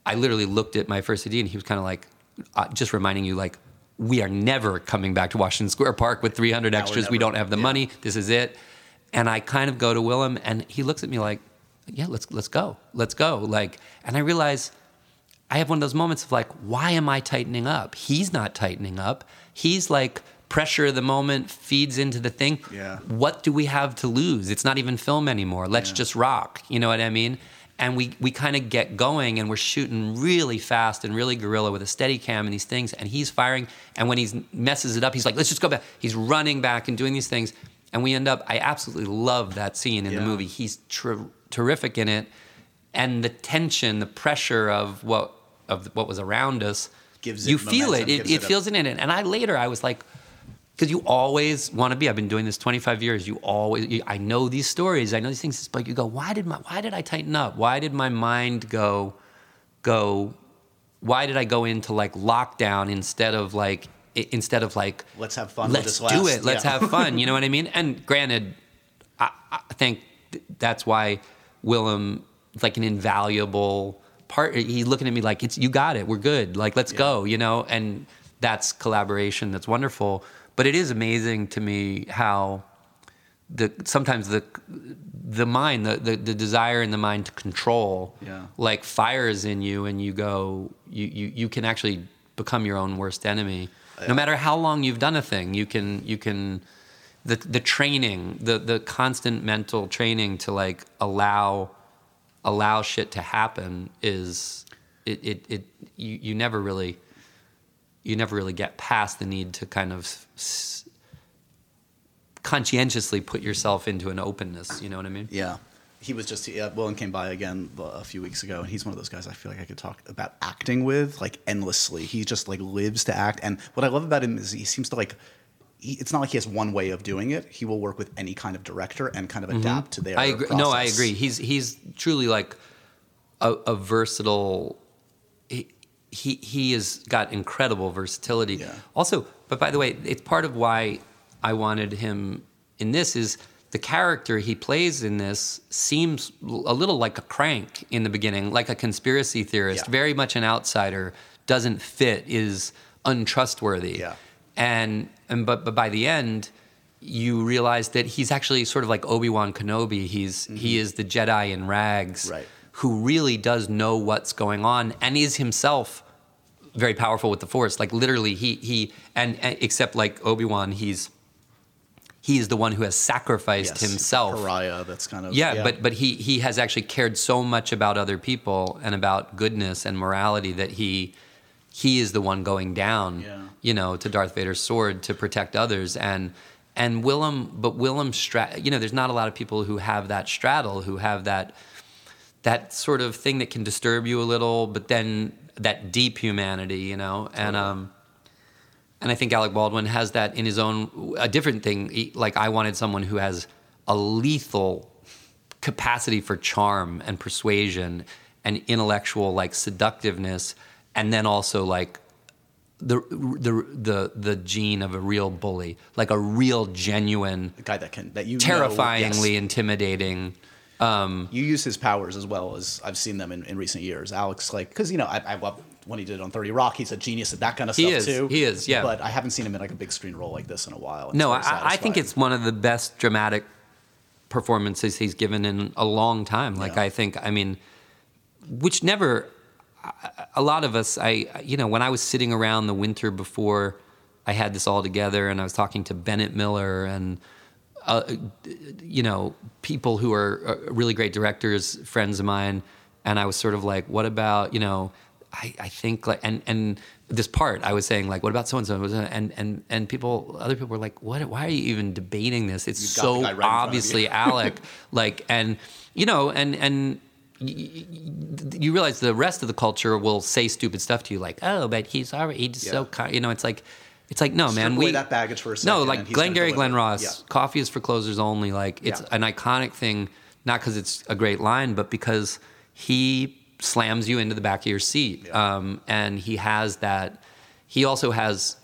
I literally looked at my first AD, and he was kind of like, just reminding you, like, we are never coming back to Washington Square Park with 300 extras. We don't have the money. This is it. And I kind of go to Willem, and he looks at me like, yeah, let's go. Like, and I realize I have one of those moments of like, why am I tightening up? He's not tightening up. He's like, pressure of the moment feeds into the thing. Yeah. What do we have to lose? It's not even film anymore. Let's just rock. You know what I mean? And we kind of get going, and we're shooting really fast and really guerrilla with a Steadicam and these things, and he's firing, and when he messes it up, he's like, let's just go back. He's running back and doing these things, and we end up, I absolutely love that scene in the movie. He's terrific in it, and the tension, the pressure of what was around us, gives you feel momentum, it feels it in it. And I was like, because you always want to be, I've been doing this 25 years, I know these stories, I know these things, but you go, why did I tighten up? Why did my mind go, why did I go into like lockdown instead of like let's have fun, let's have fun, you know what I mean? And granted, I think that's why Willem, like, an invaluable part. He's looking at me like, you got it, we're good, like, let's go, you know? And that's collaboration, that's wonderful. But it is amazing to me how sometimes the mind, the desire in the mind to control, like, fires in you, and you go, you can actually become your own worst enemy. No matter how long you've done a thing, you can the training, the constant mental training to like allow shit to happen is you never really get past the need to kind of conscientiously put yourself into an openness, you know what I mean? Yeah. He was just, Willem came by again a few weeks ago, and he's one of those guys I feel like I could talk about acting with, like, endlessly. He just, like, lives to act, and what I love about him is he seems to, like, it's not like he has one way of doing it. He will work with any kind of director and kind of adapt to their process. No, I agree. He's truly like a versatile. He has got incredible versatility. Yeah. Also, but by the way, it's part of why I wanted him in this is the character he plays in this seems a little like a crank in the beginning, like a conspiracy theorist, very much an outsider, doesn't fit, is untrustworthy. Yeah. But by the end, you realize that he's actually sort of like Obi-Wan Kenobi. He is the Jedi in rags, who really does know what's going on and is himself very powerful with the Force. Like literally, he except like Obi-Wan, he is the one who has sacrificed himself. Pariah, that's kind of But he has actually cared so much about other people and about goodness and morality that he is the one going down, to Darth Vader's sword to protect others. And Willem, there's not a lot of people who have that straddle, who have that sort of thing that can disturb you a little, but then that deep humanity, And I think Alec Baldwin has that in his own, a different thing. I wanted someone who has a lethal capacity for charm and persuasion and intellectual, seductiveness, and then also, the gene of a real bully, a real, genuine, the guy that you terrifyingly intimidating. You use his powers as well as I've seen them in recent years. Alex, because, I love when he did it on 30 Rock, he's a genius at that kind of stuff, too. He is, yeah. But I haven't seen him in, a big screen role like this in a while. No, I think it's one of the best dramatic performances he's given in a long time. Which never... A lot of us, when I was sitting around the winter before I had this all together and I was talking to Bennett Miller and, people who are really great directors, friends of mine, and I was sort of like, what about, I think, and this part I was saying, what about so-and-so? And other people were like, what? Why are you even debating this? It's so obviously Alec. You realize the rest of the culture will say stupid stuff to you, but he's already so kind. It's like no, man. Strip away that baggage for a second. No, Glengarry Glen Ross. Yeah. Coffee is for closers only. It's an iconic thing, not because it's a great line, but because he slams you into the back of your seat. Yeah. And he has that. He also has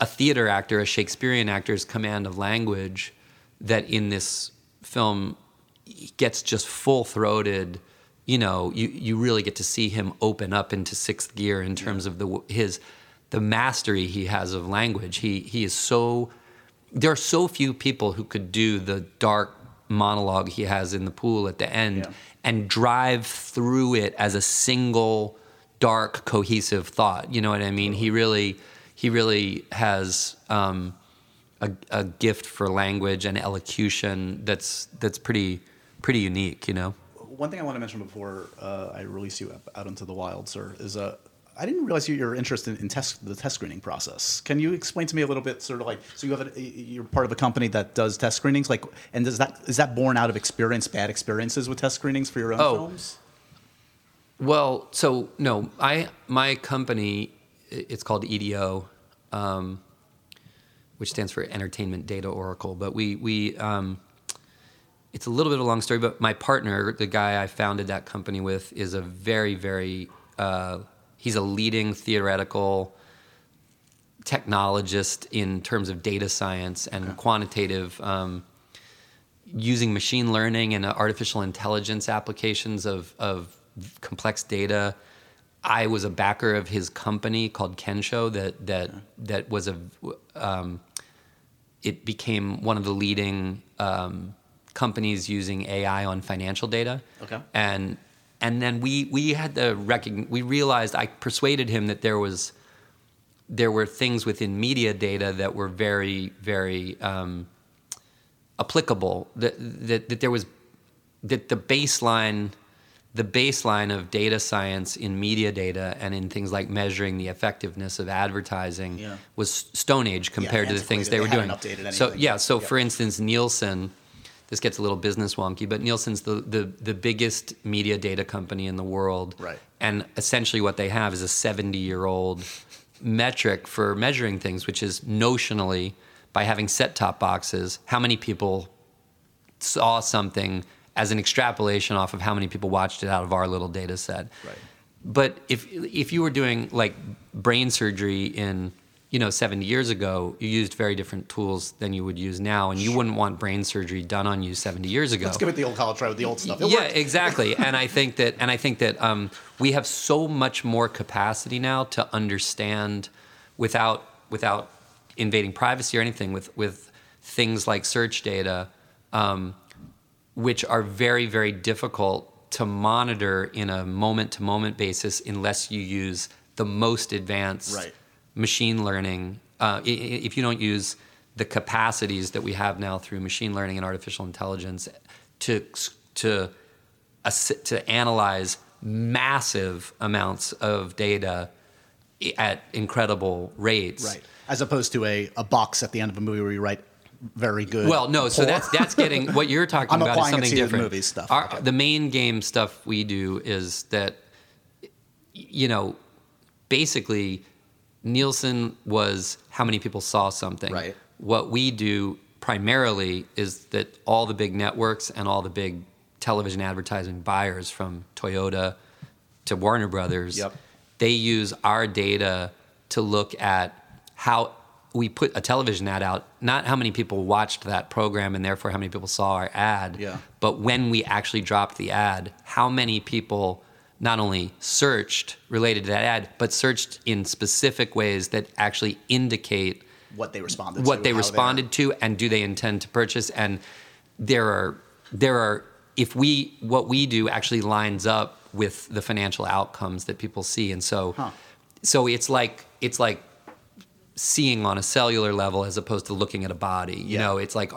a theater actor, a Shakespearean actor's command of language that in this film he gets just full-throated. You really get to see him open up into sixth gear in terms of the mastery he has of language. He is so... There are so few people who could do the dark monologue he has in the pool at the end and drive through it as a single dark, cohesive thought. You know what I mean? He really has a gift for language and elocution that's pretty unique, One thing I want to mention before I release you out into the wild, sir, is I didn't realize your interest in the test screening process. Can you explain to me a little bit, sort of so you have you're part of a company that does test screenings, and is that born out of bad experiences with test screenings for your own films? Well, so no, my company, it's called EDO, which stands for Entertainment Data Oracle, but we it's a little bit of a long story, but my partner, the guy I founded that company with, is a very, very... he's a leading theoretical technologist in terms of data science and quantitative, using machine learning and artificial intelligence applications of complex data. I was a backer of his company called Kensho that was a... it became one of the leading... companies using AI on financial data, and then we realized I persuaded him that there were things within media data that were very, very applicable. That the baseline of data science in media data and in things like measuring the effectiveness of advertising was Stone Age compared to the things they were doing. So for instance, Nielsen. This gets a little business wonky, but Nielsen's the biggest media data company in the world. Right. And essentially what they have is a 70-year-old metric for measuring things, which is notionally by having set-top boxes, how many people saw something as an extrapolation off of how many people watched it out of our little data set. Right. But if you were doing like brain surgery in, 70 years ago, you used very different tools than you would use now, and you wouldn't want brain surgery done on you 70 years ago. Let's give it the old college try with the old stuff. It worked. Exactly. And I think that we have so much more capacity now to understand without invading privacy or anything with things like search data, which are very, very difficult to monitor in a moment-to-moment basis unless you use the most advanced machine learning. If you don't use the capacities that we have now through machine learning and artificial intelligence to analyze massive amounts of data at incredible rates. Right. As opposed to a box at the end of a movie where you write, very good. Well, no, so that's getting what you're talking about is something different. Movie stuff. The main game stuff we do is that, basically Nielsen was how many people saw something. Right. What we do primarily is that all the big networks and all the big television advertising buyers, from Toyota to Warner Brothers, they use our data to look at how we put a television ad out, not how many people watched that program and therefore how many people saw our ad, but when we actually dropped the ad, how many people not only searched related to that ad, but searched in specific ways that actually indicate what they responded to and do they intend to purchase. And what we do actually lines up with the financial outcomes that people see. And so, so it's like seeing on a cellular level as opposed to looking at a body. It's like,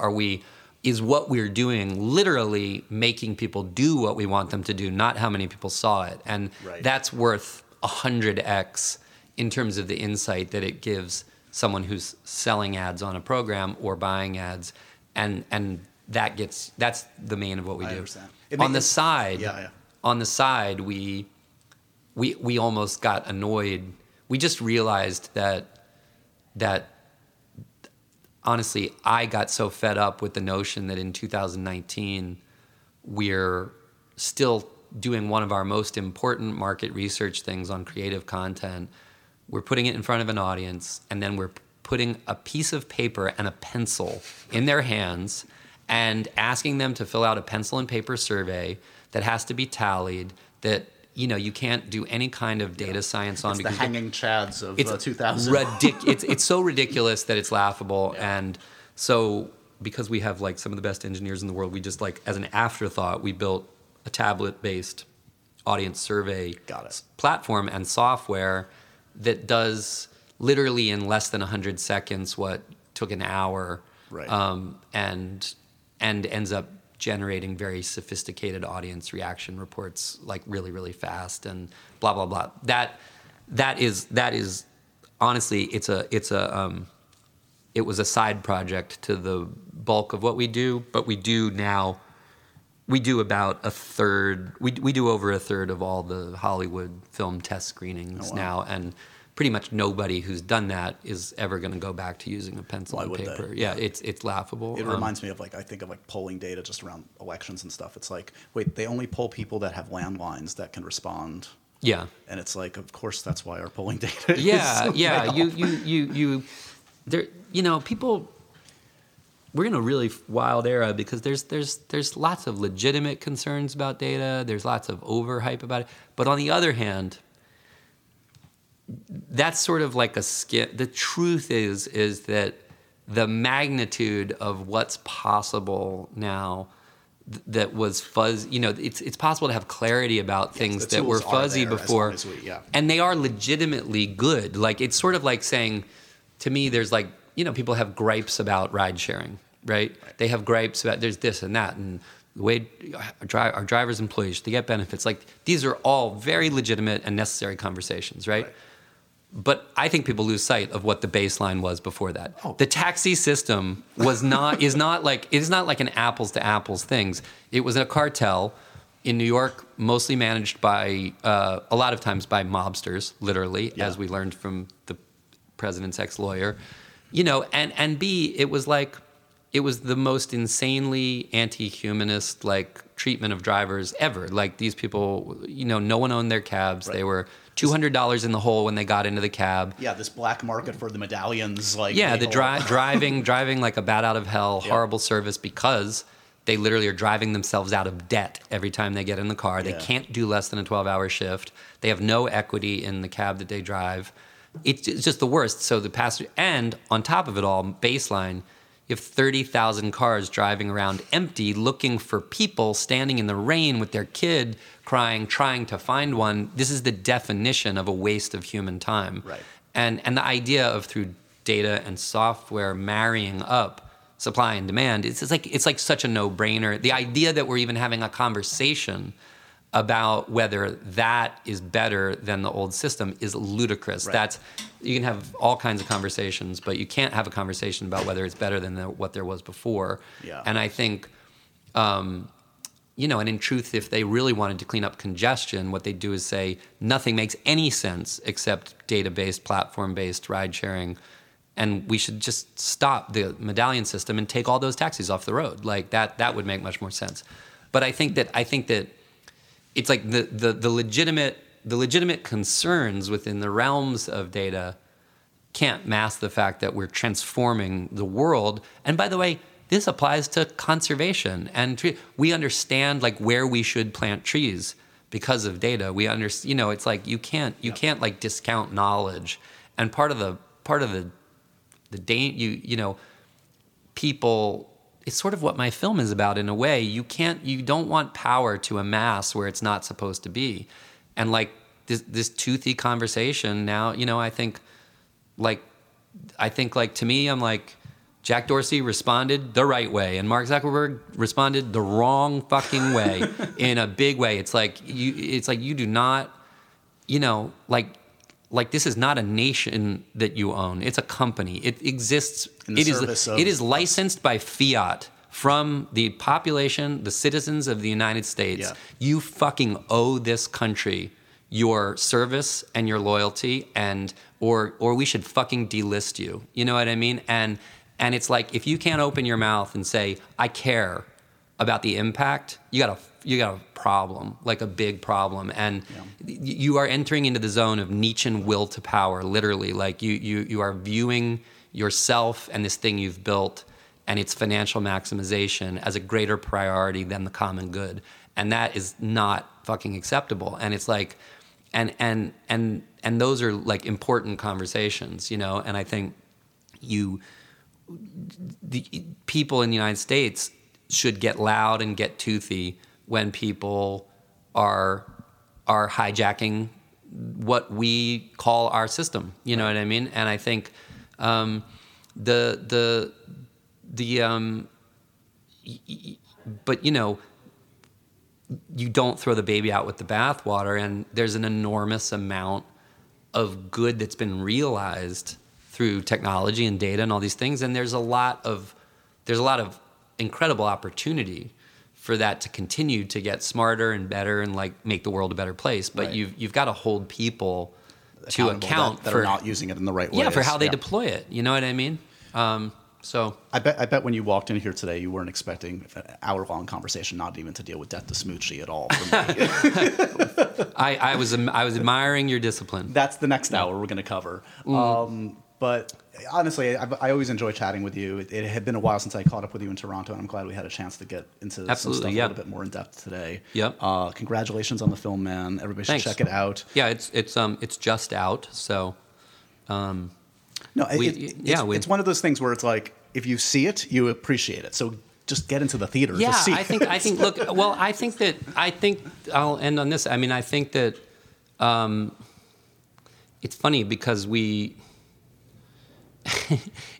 is what we're doing literally making people do what we want them to do, not how many people saw it. And that's worth 100x in terms of the insight that it gives someone who's selling ads on a program or buying ads. And that's the main of what we do. Understand. On the side, we almost got annoyed. We just realized that honestly, I got so fed up with the notion that in 2019, we're still doing one of our most important market research things on creative content. We're putting it in front of an audience, and then we're putting a piece of paper and a pencil in their hands and asking them to fill out a pencil and paper survey that has to be tallied, that you can't do any kind of data science on. It's because the hanging chads of 2000. It's so ridiculous that it's laughable. Yeah. And so because we have like some of the best engineers in the world, we just like as an afterthought, we built a tablet-based audience survey platform and software that does literally in less than 100 seconds what took an hour, and ends up generating very sophisticated audience reaction reports, like really, really fast, and blah blah blah. That is honestly, it was a side project to the bulk of what we do, but we do about a third. We do over a third of all the Hollywood film test screenings now, and pretty much nobody who's done that is ever going to go back to using a pencil and paper. They? Yeah, it's laughable. It reminds me of I think of polling data just around elections and stuff. It's like, wait, they only poll people that have landlines that can respond. Yeah, and it's like, of course, that's why our polling data. Yeah, is so yeah. People. We're in a really wild era because there's lots of legitimate concerns about data. There's lots of overhype about it. But on the other hand, that's sort of like a skit. The truth is that the magnitude of what's possible now that was fuzzy, it's possible to have clarity about things that were fuzzy before. And they are legitimately good. Like, it's sort of like saying, to me, there's like, people have gripes about ride sharing, right? They have gripes about there's this and that, and the way our drivers' employees should get benefits. Like, these are all very legitimate and necessary conversations, right? But I think people lose sight of what the baseline was before that. Oh. The taxi system is not like an apples to apples things. It was a cartel in New York, mostly managed by a lot of times by mobsters, literally, as we learned from the president's ex-lawyer. You know, and B, it was like, it was the most insanely anti-humanist, like, treatment of drivers ever. Like, these people, you know, no one owned their cabs. Right. They were $200 in the hole when they got into the cab. Yeah, this black market for the medallions. Like, yeah, the driving like a bat out of hell, yeah. Horrible service, because they literally are driving themselves out of debt every time they get in the car. Yeah. They can't do less than a 12-hour shift. They have no equity in the cab that they drive. It's just the worst. So the passenger, and on top of it all, baseline, you have 30,000 cars driving around empty, looking for people, standing in the rain with their kid, crying, trying to find one. This is the definition of a waste of human time. Right. And the idea of, through data and software, marrying up supply and demand, it's like such a no-brainer. The idea that we're even having a conversation about whether that is better than the old system is ludicrous. Right. That's, you can have all kinds of conversations, but you can't have a conversation about whether it's better than what there was before. Yeah. And I think, you know, and in truth, if they really wanted to clean up congestion, what they do is say nothing makes any sense except data-based, platform-based ride-sharing, and we should just stop the medallion system and take all those taxis off the road. Like, that would make much more sense. But I think that. It's like the legitimate concerns within the realms of data can't mask the fact that we're transforming the world. And by the way, this applies to conservation and tree. We understand like where we should plant trees because of data. We understand, you know, it's like you can't like discount knowledge. And part of the people. It's sort of what my film is about in a way. You don't want power to amass where it's not supposed to be. And like this toothy conversation now, you know, I think to me, I'm like, Jack Dorsey responded the right way and Mark Zuckerberg responded the wrong fucking way in a big way. It's like you do not, you know, like this is not a nation that you own. It's a company. It exists. It is licensed by fiat from the population, the citizens of the United States. Yeah. You fucking owe this country your service and your loyalty, and or we should fucking delist you. You know what I mean? And it's like, if you can't open your mouth and say I care about the impact, you got a problem, like a big problem. And you are entering into the zone of Nietzschean will to power, literally. Like you are viewing yourself and this thing you've built and its financial maximization as a greater priority than the common good. And that is not fucking acceptable. And it's like, and those are like important conversations, you know? And I think the people in the United States should get loud and get toothy when people are hijacking what we call our system. You know what I mean? And I think but you know, you don't throw the baby out with the bathwater, and there's an enormous amount of good that's been realized through technology and data and all these things, and there's a lot of incredible opportunity for that to continue to get smarter and better and like make the world a better place. But right. You've got to hold people to account that are not using it in the right way. Yeah, ways. For how they deploy it. You know what I mean? So I bet when you walked in here today, you weren't expecting an hour-long conversation, not even to deal with Death of Smoochie at all. For me. I was admiring your discipline. That's the next hour we're going to cover. But honestly, I always enjoy chatting with you. It had been a while since I caught up with you in Toronto, and I'm glad we had a chance to get into some stuff a little bit more in depth today. Yep. Congratulations on the film, man. Everybody should check it out. Yeah, it's just out. So, it's one of those things where it's like, if you see it, you appreciate it. So just get into the theater. Yeah, to see I think. Look, well, I think I'll end on this. I mean, I think that it's funny because we.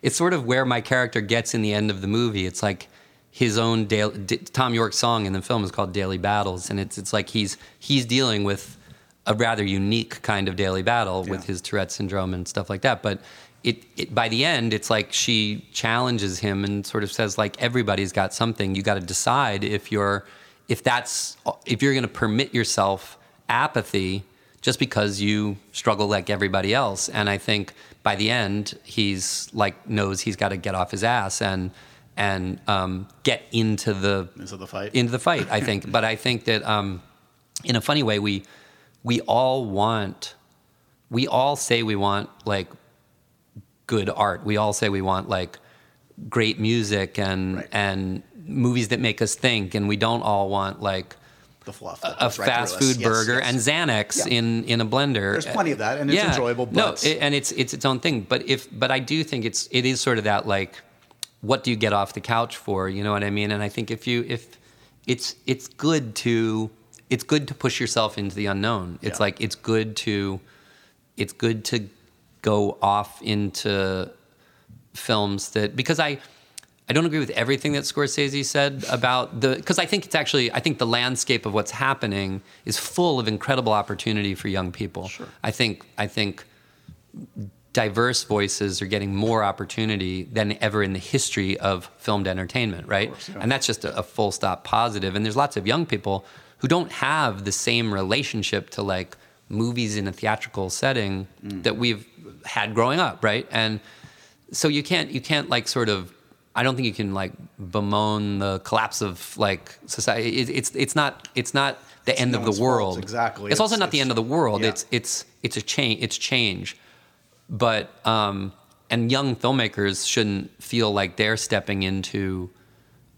It's sort of where my character gets in the end of the movie. It's like his own Tom York's song in the film is called Daily Battles, and it's like he's dealing with a rather unique kind of daily battle with his Tourette syndrome and stuff like that. But it by the end, it's like she challenges him and sort of says like everybody's got something. You got to decide if you're going to permit yourself apathy just because you struggle like everybody else. And I think by the end, he's like knows he's got to get off his ass and get into the fight. I think, but I think that in a funny way, we all say we want like good art. We all say we want like great music and movies that make us think, and we don't all want like the fluff, a fast food burger and Xanax in a blender. There's plenty of that, and it's enjoyable. But it's its own thing. But I do think it is sort of that like, what do you get off the couch for? You know what I mean? And I think it's good to push yourself into the unknown. It's like it's good to go off into films that, because I don't agree with everything that Scorsese said about because I think the landscape of what's happening is full of incredible opportunity for young people. Sure. I think diverse voices are getting more opportunity than ever in the history of filmed entertainment, right? Of course, yeah. And that's just a full stop positive. And there's lots of young people who don't have the same relationship to like movies in a theatrical setting that we've had growing up, right? And so you can't like sort of, I don't think you can like bemoan the collapse of like society. It's not the end of the world. Exactly. It's also not the end of the world. Yeah. It's a change. It's change. But and young filmmakers shouldn't feel like they're stepping into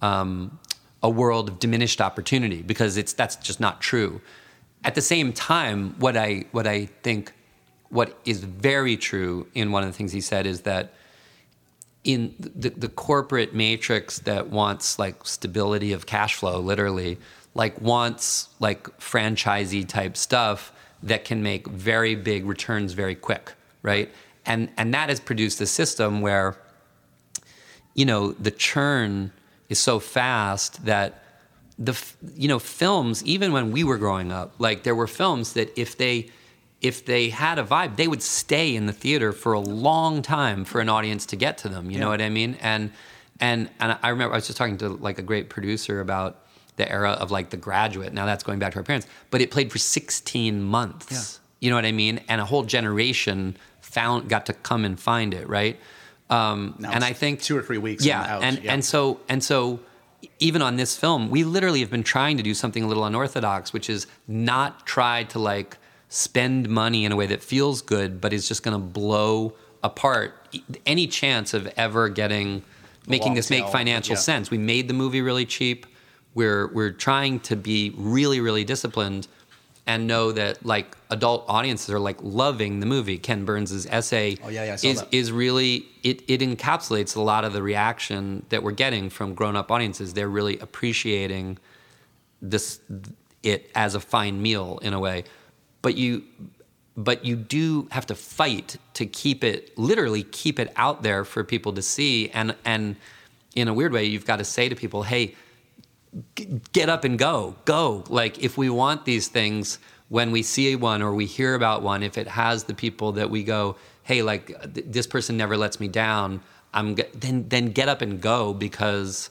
a world of diminished opportunity, because that's just not true. At the same time, what is very true in one of the things he said is that in the corporate matrix that wants like stability of cash flow, literally, like wants like franchisee type stuff that can make very big returns very quick, right? And that has produced a system where, you know, the churn is so fast that films, even when we were growing up, like there were films that if they had a vibe, they would stay in the theater for a long time for an audience to get to them. You know what I mean? And I remember I was just talking to like a great producer about the era of like The Graduate. Now that's going back to our parents, but it played for 16 months. Yeah. You know what I mean? And a whole generation got to come and find it, right? And I think 2 or 3 weeks. Yeah, and so even on this film, we literally have been trying to do something a little unorthodox, which is not try to like spend money in a way that feels good, but is just going to blow apart any chance of ever making this make financial sense. We made the movie really cheap. We're trying to be really, really disciplined and know that like adult audiences are like loving the movie. Ken Burns's essay is really, it encapsulates a lot of the reaction that we're getting from grown-up audiences. They're really appreciating it as a fine meal in a way. But you do have to fight to keep it out there for people to see. And in a weird way, you've got to say to people, hey, get up and go. Like, if we want these things, when we see one or we hear about one, if it has the people that we go, hey, like this person never lets me down, then get up and go, because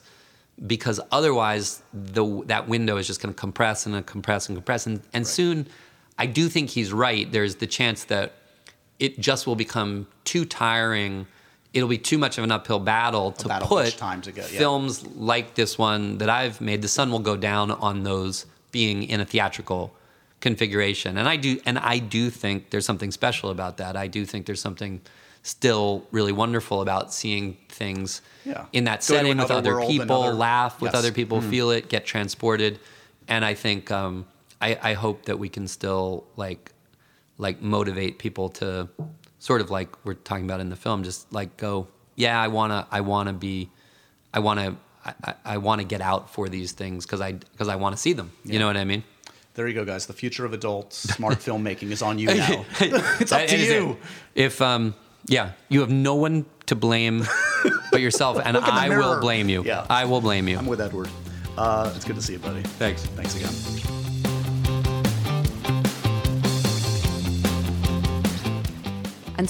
otherwise that window is just going to compress. And soon, I do think he's right. There's the chance that it just will become too tiring. It'll be too much of an uphill battle films like this one that I've made. The sun will go down on those being in a theatrical configuration. And I do think there's something special about that. I do think there's something still really wonderful about seeing things in that setting with other people, laugh with other people, feel it, get transported. And I think... I hope that we can still like motivate people to sort of like we're talking about in the film, just like go, yeah, I want to get out for these things because I want to see them. Yeah. You know what I mean? There you go, guys. The future of adult smart filmmaking is on you now. It's up to you. You have no one to blame but yourself, and I will blame you. Yeah. I will blame you. I'm with Edward. It's good to see you, buddy. Thanks. Thanks again. And